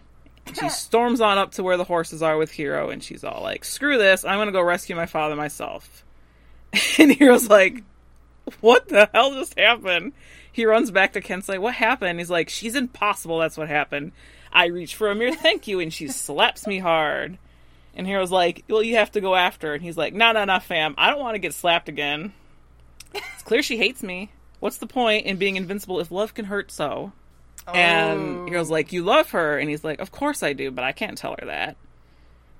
She storms on up to where the horses are with Hiro, and she's all like, screw this, I'm gonna go rescue my father myself. And Hiro's like, what the hell just happened? He runs back to Kensei, what happened? He's like, she's impossible, that's what happened. I reach for a mere thank you, and she slaps me hard. And Hiro's like, well, you have to go after her. And he's like, no, no, no, fam, I don't want to get slapped again. It's clear she hates me. What's the point in being invincible if love can hurt so? Oh. And Hero's like, you love her. And he's like, of course I do, but I can't tell her that.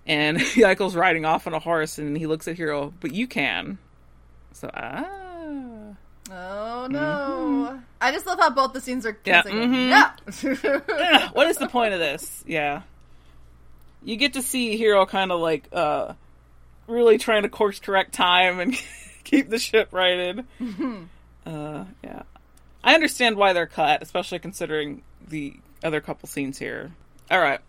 And Yaiko's riding off on a horse, and he looks at Hiro, but you can. So, ah. Oh, no. Mm-hmm. I just love how both the scenes are kissing. Yeah. Mm-hmm. Yeah. What is the point of this? Yeah. You get to see Hero kind of, like, uh, really trying to course-correct time and keep the ship righted. Mm-hmm. Uh, yeah. I understand why they're cut, especially considering the other couple scenes here. All right.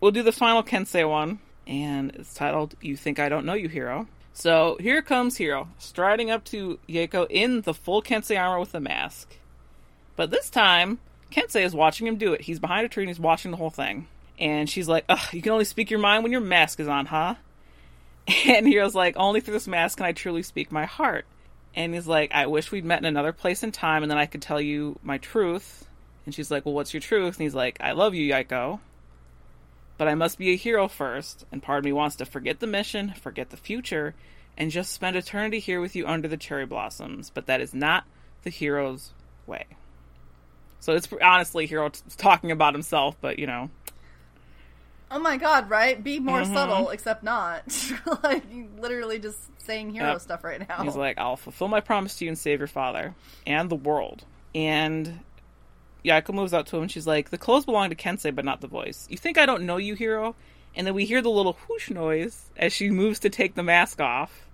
We'll do the final Kensei one, and it's titled, You Think I Don't Know You, Hero. So here comes Hero, striding up to Yeiko in the full Kensei armor with the mask. But this time, Kensei is watching him do it. He's behind a tree and he's watching the whole thing. And she's like, ugh, you can only speak your mind when your mask is on, huh? And Hero's like, only through this mask can I truly speak my heart. And he's like, I wish we'd met in another place and time and then I could tell you my truth. And she's like, well, what's your truth? And he's like, I love you, Yeiko. But I must be a hero first, and part of me wants to forget the mission, forget the future, and just spend eternity here with you under the cherry blossoms. But that is not the hero's way. So it's honestly Hero t- talking about himself, but you know. Oh my god, right? Be more mm-hmm. subtle, except not. Like, you literally just saying hero yep. stuff right now. He's like, I'll fulfill my promise to you and save your father and the world. And Yaiko moves out to him and she's like, the clothes belong to Kensei, but not the voice. You think I don't know you, Hero? And then we hear the little whoosh noise as she moves to take the mask off.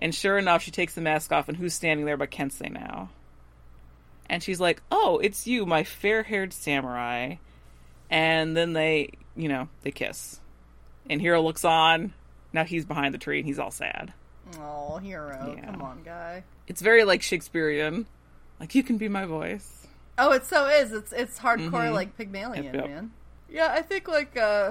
And sure enough, she takes the mask off, and who's standing there but Kensei now? And she's like, oh, it's you, my fair-haired samurai. And then they, you know, they kiss. And Hero looks on. Now he's behind the tree and he's all sad. Oh, Hero. Yeah. Come on, guy. It's very, like, Shakespearean. Like, you can be my voice. Oh, it so is. It's it's hardcore, mm-hmm. like, Pygmalion, yep, yep. man. Yeah, I think, like, uh,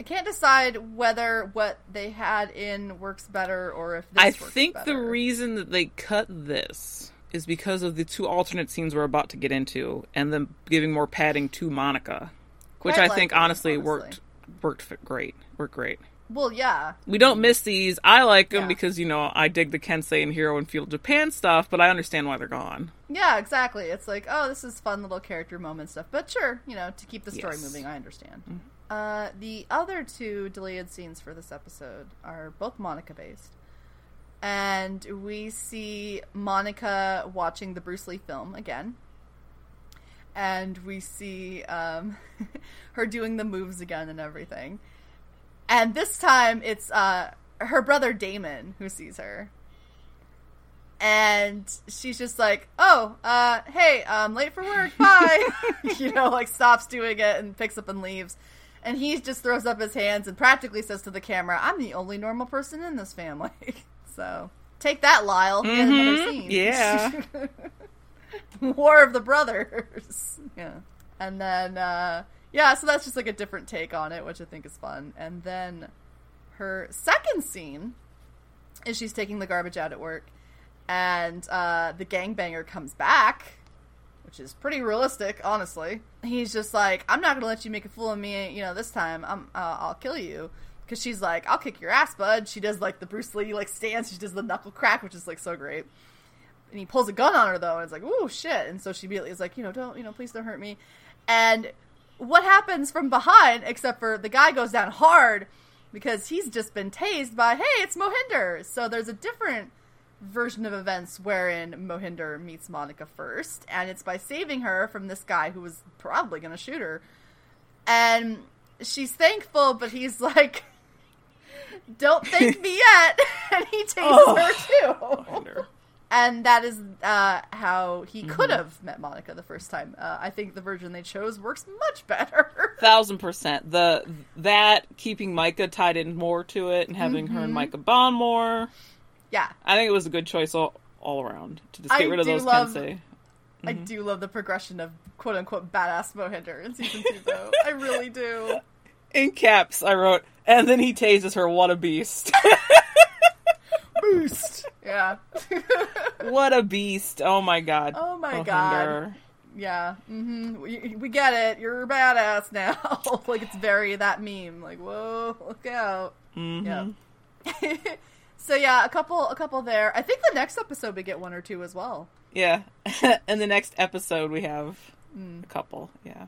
I can't decide whether what they had in works better or if this I works better. I think the reason that they cut this is because of the two alternate scenes we're about to get into and then giving more padding to Monica, which Quite I think, honestly, honestly, worked worked great. Worked great. Well, yeah. We don't miss these. I like them yeah. because, you know, I dig the Kensei and Hero and Field Japan stuff, but I understand why they're gone. Yeah, exactly. It's like, oh, this is fun little character moment stuff. But sure, you know, to keep the story yes. moving, I understand. Mm-hmm. Uh, the other two deleted scenes for this episode are both Monica-based. And we see Monica watching the Bruce Lee film again. And we see um, her doing the moves again and everything. And this time, it's uh, her brother Damon who sees her. And she's just like, oh, uh, hey, I'm late for work, bye. You know, like, stops doing it and picks up and leaves. And he just throws up his hands and practically says to the camera, I'm the only normal person in this family. So, take that, Lyle. Mm-hmm. He had another scene. Yeah. War of the Brothers. Yeah. And then... Uh, Yeah, so that's just, like, a different take on it, which I think is fun. And then her second scene is she's taking the garbage out at work, and uh, the gangbanger comes back, which is pretty realistic, honestly. He's just like, I'm not going to let you make a fool of me, you know, this time. I'm, uh, I'll kill you. Because she's like, I'll kick your ass, bud. She does, like, the Bruce Lee, like, stance. She does the knuckle crack, which is, like, so great. And he pulls a gun on her, though, and it's like, ooh, shit. And so she immediately is like, you know, don't, you know, please don't hurt me. And... what happens from behind, except for the guy goes down hard because he's just been tased by, hey, it's Mohinder. So there's a different version of events wherein Mohinder meets Monica first, and it's by saving her from this guy who was probably going to shoot her. And she's thankful, but he's like, don't thank me yet. And he tases oh, her too. Mohinder. And that is uh, how he could have mm-hmm. met Monica the first time. Uh, I think the version they chose works much better. Thousand percent. The that keeping Micah tied in more to it and having mm-hmm. her and Micah bond more. Yeah, I think it was a good choice all, all around to just get I rid of those love, Kensei. Mm-hmm. I do love the progression of quote unquote badass Mohinder in season two, though. I really do. In caps, I wrote, and then he tases her. What a beast. Beast. Yeah. What a beast. Oh my god. Oh my Mohinder. God. Yeah. Mm-hmm. We, we get it. You're a badass now. Like, it's very that meme. Like, whoa, look out. Mm-hmm. Yeah. So yeah, a couple a couple there. I think the next episode we get one or two as well. Yeah. And the next episode we have mm. a couple. Yeah.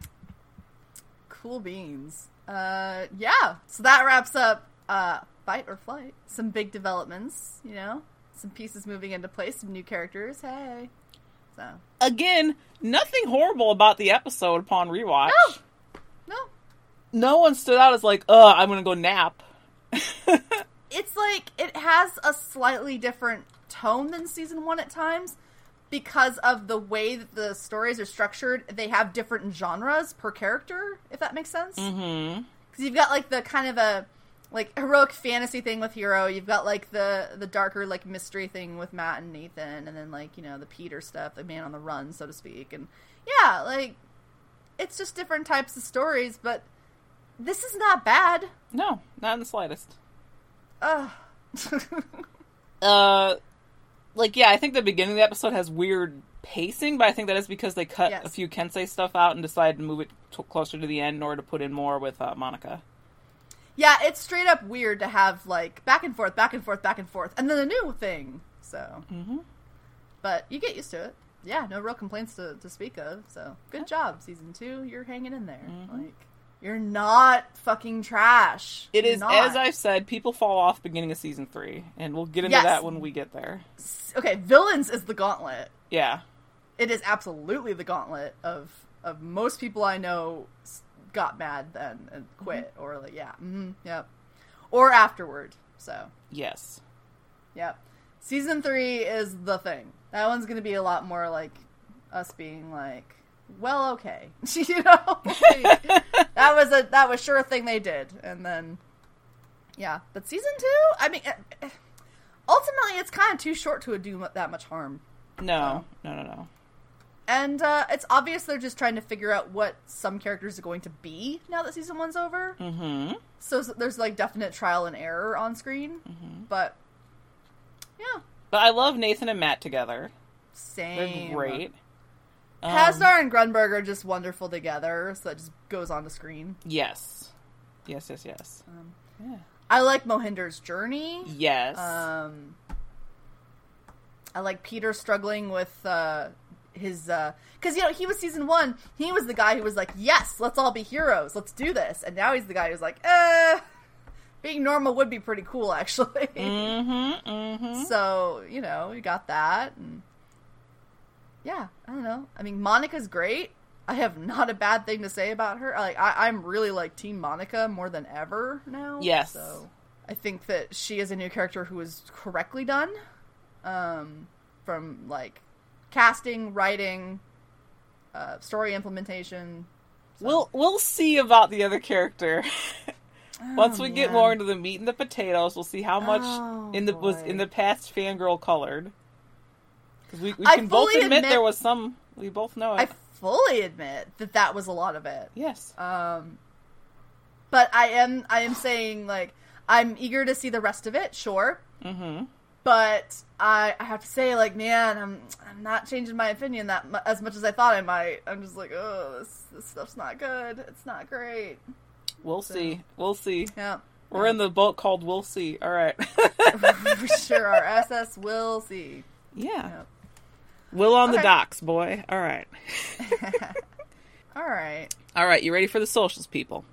Cool beans. Uh yeah. So that wraps up uh Fight or Flight. Some big developments, you know? some pieces moving into place, some new characters. Hey. So. Again, nothing horrible about the episode upon rewatch. No. No. No one stood out as like, uh, I'm going to go nap. It's like, it has a slightly different tone than season one at times. Because of the way that the stories are structured, they have different genres per character, if that makes sense. Mm-hmm. Because you've got, like, the kind of a, like, heroic fantasy thing with Hero. You've got, like, the, the darker, like, mystery thing with Matt and Nathan. And then, like, you know, the Peter stuff, the man on the run, so to speak. And, yeah, like, it's just different types of stories. But this is not bad. No, not in the slightest. Ugh. uh... Like, yeah, I think the beginning of the episode has weird pacing, but I think that is because they cut yes. a few Kensei stuff out and decided to move it t- closer to the end in order to put in more with uh, Monica. Yeah, it's straight up weird to have, like, back and forth, back and forth, back and forth, and then a new thing, so. Mm-hmm. But you get used to it. Yeah, no real complaints to, to speak of, so good yeah. job, season two. You're hanging in there. Mm-hmm. Like, you're not fucking trash. It is, not. As I've said, people fall off beginning of season three, and we'll get into yes. that when we get there. Okay, villains is the gauntlet. Yeah. It is absolutely the gauntlet of of most people I know got mad then and quit, mm-hmm. or like, yeah, mm-hmm, yep. Or afterward, so. Yes. Yep. Season three is the thing. That one's going to be a lot more like us being like, well, okay, you know, like, that was a that was sure a thing they did, and then, yeah. But season two, I mean, ultimately, it's kind of too short to do that much harm. No, so. no, no, no. And uh, it's obvious they're just trying to figure out what some characters are going to be now that season one's over. Mm-hmm. So there's like definite trial and error on screen, mm-hmm. but yeah. But I love Nathan and Matt together. Same, they're great. Um, Hasdar and Grunberg are just wonderful together, so that just goes on the screen. Yes. Yes, yes, yes. Um, yeah. I like Mohinder's journey. Yes. Um, I like Peter struggling with uh, his... Uh, 'cause, you know, he was season one. He was the guy who was like, yes, let's all be heroes. Let's do this. And now he's the guy who's like, eh, being normal would be pretty cool, actually. Mm-hmm, mm-hmm. So, you know, you got that, and... Yeah, I don't know. I mean, Monica's great. I have not a bad thing to say about her. Like, I, I'm really, like, Team Monica more than ever now. Yes. So I think that she is a new character who is correctly done. Um, from, like, casting, writing, uh, story implementation. So. We'll we'll see about the other character. Oh, once we man. get more into the meat and the potatoes, we'll see how much oh, in the boy. was in the past fangirl colored. Because we, we can both admit, admit there was some, we both know it. I fully admit that that was a lot of it. Yes. Um, but I am, I am saying, like, I'm eager to see the rest of it, sure. Mm-hmm. But I, I have to say, like, man, I'm I'm not changing my opinion that mu- as much as I thought I might. I'm just like, oh, this, this stuff's not good. It's not great. We'll so, see. We'll see. Yeah. We're yeah. in the boat called We'll See. All right. We sure are. S S We'll See. Yeah. Yep. Will on okay. the docks, boy. All right. All right. All right. You ready for the socials, people?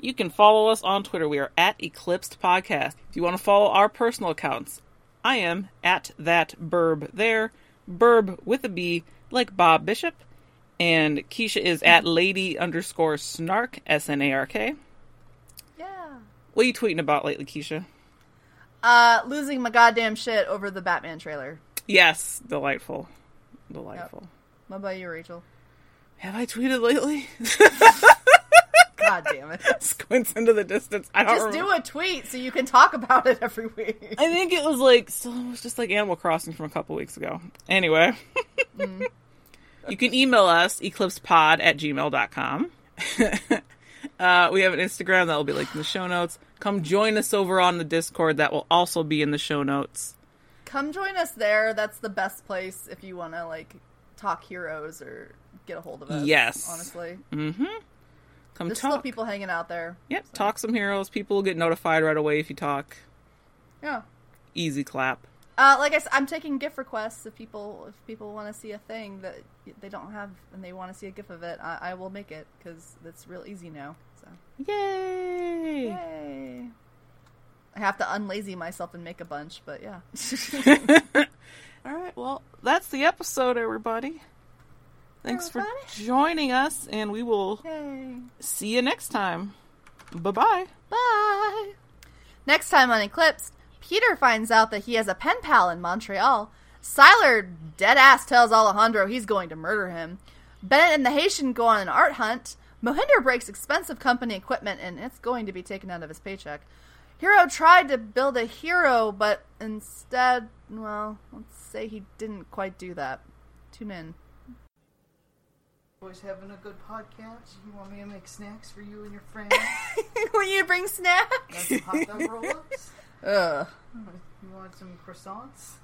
You can follow us on Twitter. We are at Eclipsed Podcast. If you want to follow our personal accounts, I am at that burb there, burb with a B, like Bob Bishop. And Keisha is at lady underscore snark, S N A R K. Yeah. What are you tweeting about lately, Keisha? Uh, losing my goddamn shit over the Batman trailer. Yes, delightful, delightful. Yep. What about you, Rachel? Have I tweeted lately? God damn it! Squints into the distance. I don't. Just remember. Do a tweet so you can talk about it every week. I think it was like so. It was just like Animal Crossing from a couple weeks ago. Anyway, mm-hmm. You can email us eclipsepod at gmail dot com. uh, we have an Instagram that will be linked in the show notes. Come join us over on the Discord. That will also be in the show notes. Come join us there. That's the best place if you want to, like, talk Heroes or get a hold of us. Yes. Honestly. Mm-hmm. Come There's talk. There's still people hanging out there. Yep. So. Talk some Heroes. People will get notified right away if you talk. Yeah. Easy clap. Uh, like I said, I'm taking GIF requests if people if people want to see a thing that they don't have and they want to see a GIF of it. I, I will make it because it's real easy now. So. Yay! Yay! I have to unlazy myself and make a bunch, but yeah. All right, well, that's the episode, everybody. Thanks everybody. for joining us, and we will Yay. see you next time. Bye-bye. Bye. Next time on Eclipsed, Peter finds out that he has a pen pal in Montreal. Siler deadass tells Alejandro he's going to murder him. Bennett and the Haitian go on an art hunt. Mohinder breaks expensive company equipment, and it's going to be taken out of his paycheck. Hero tried to build a hero, but instead, well, let's say he didn't quite do that. Tune in. Boys having a good podcast? You want me to make snacks for you and your friends? Will you bring snacks? Got some hot dog roll-ups? Ugh. You want some croissants?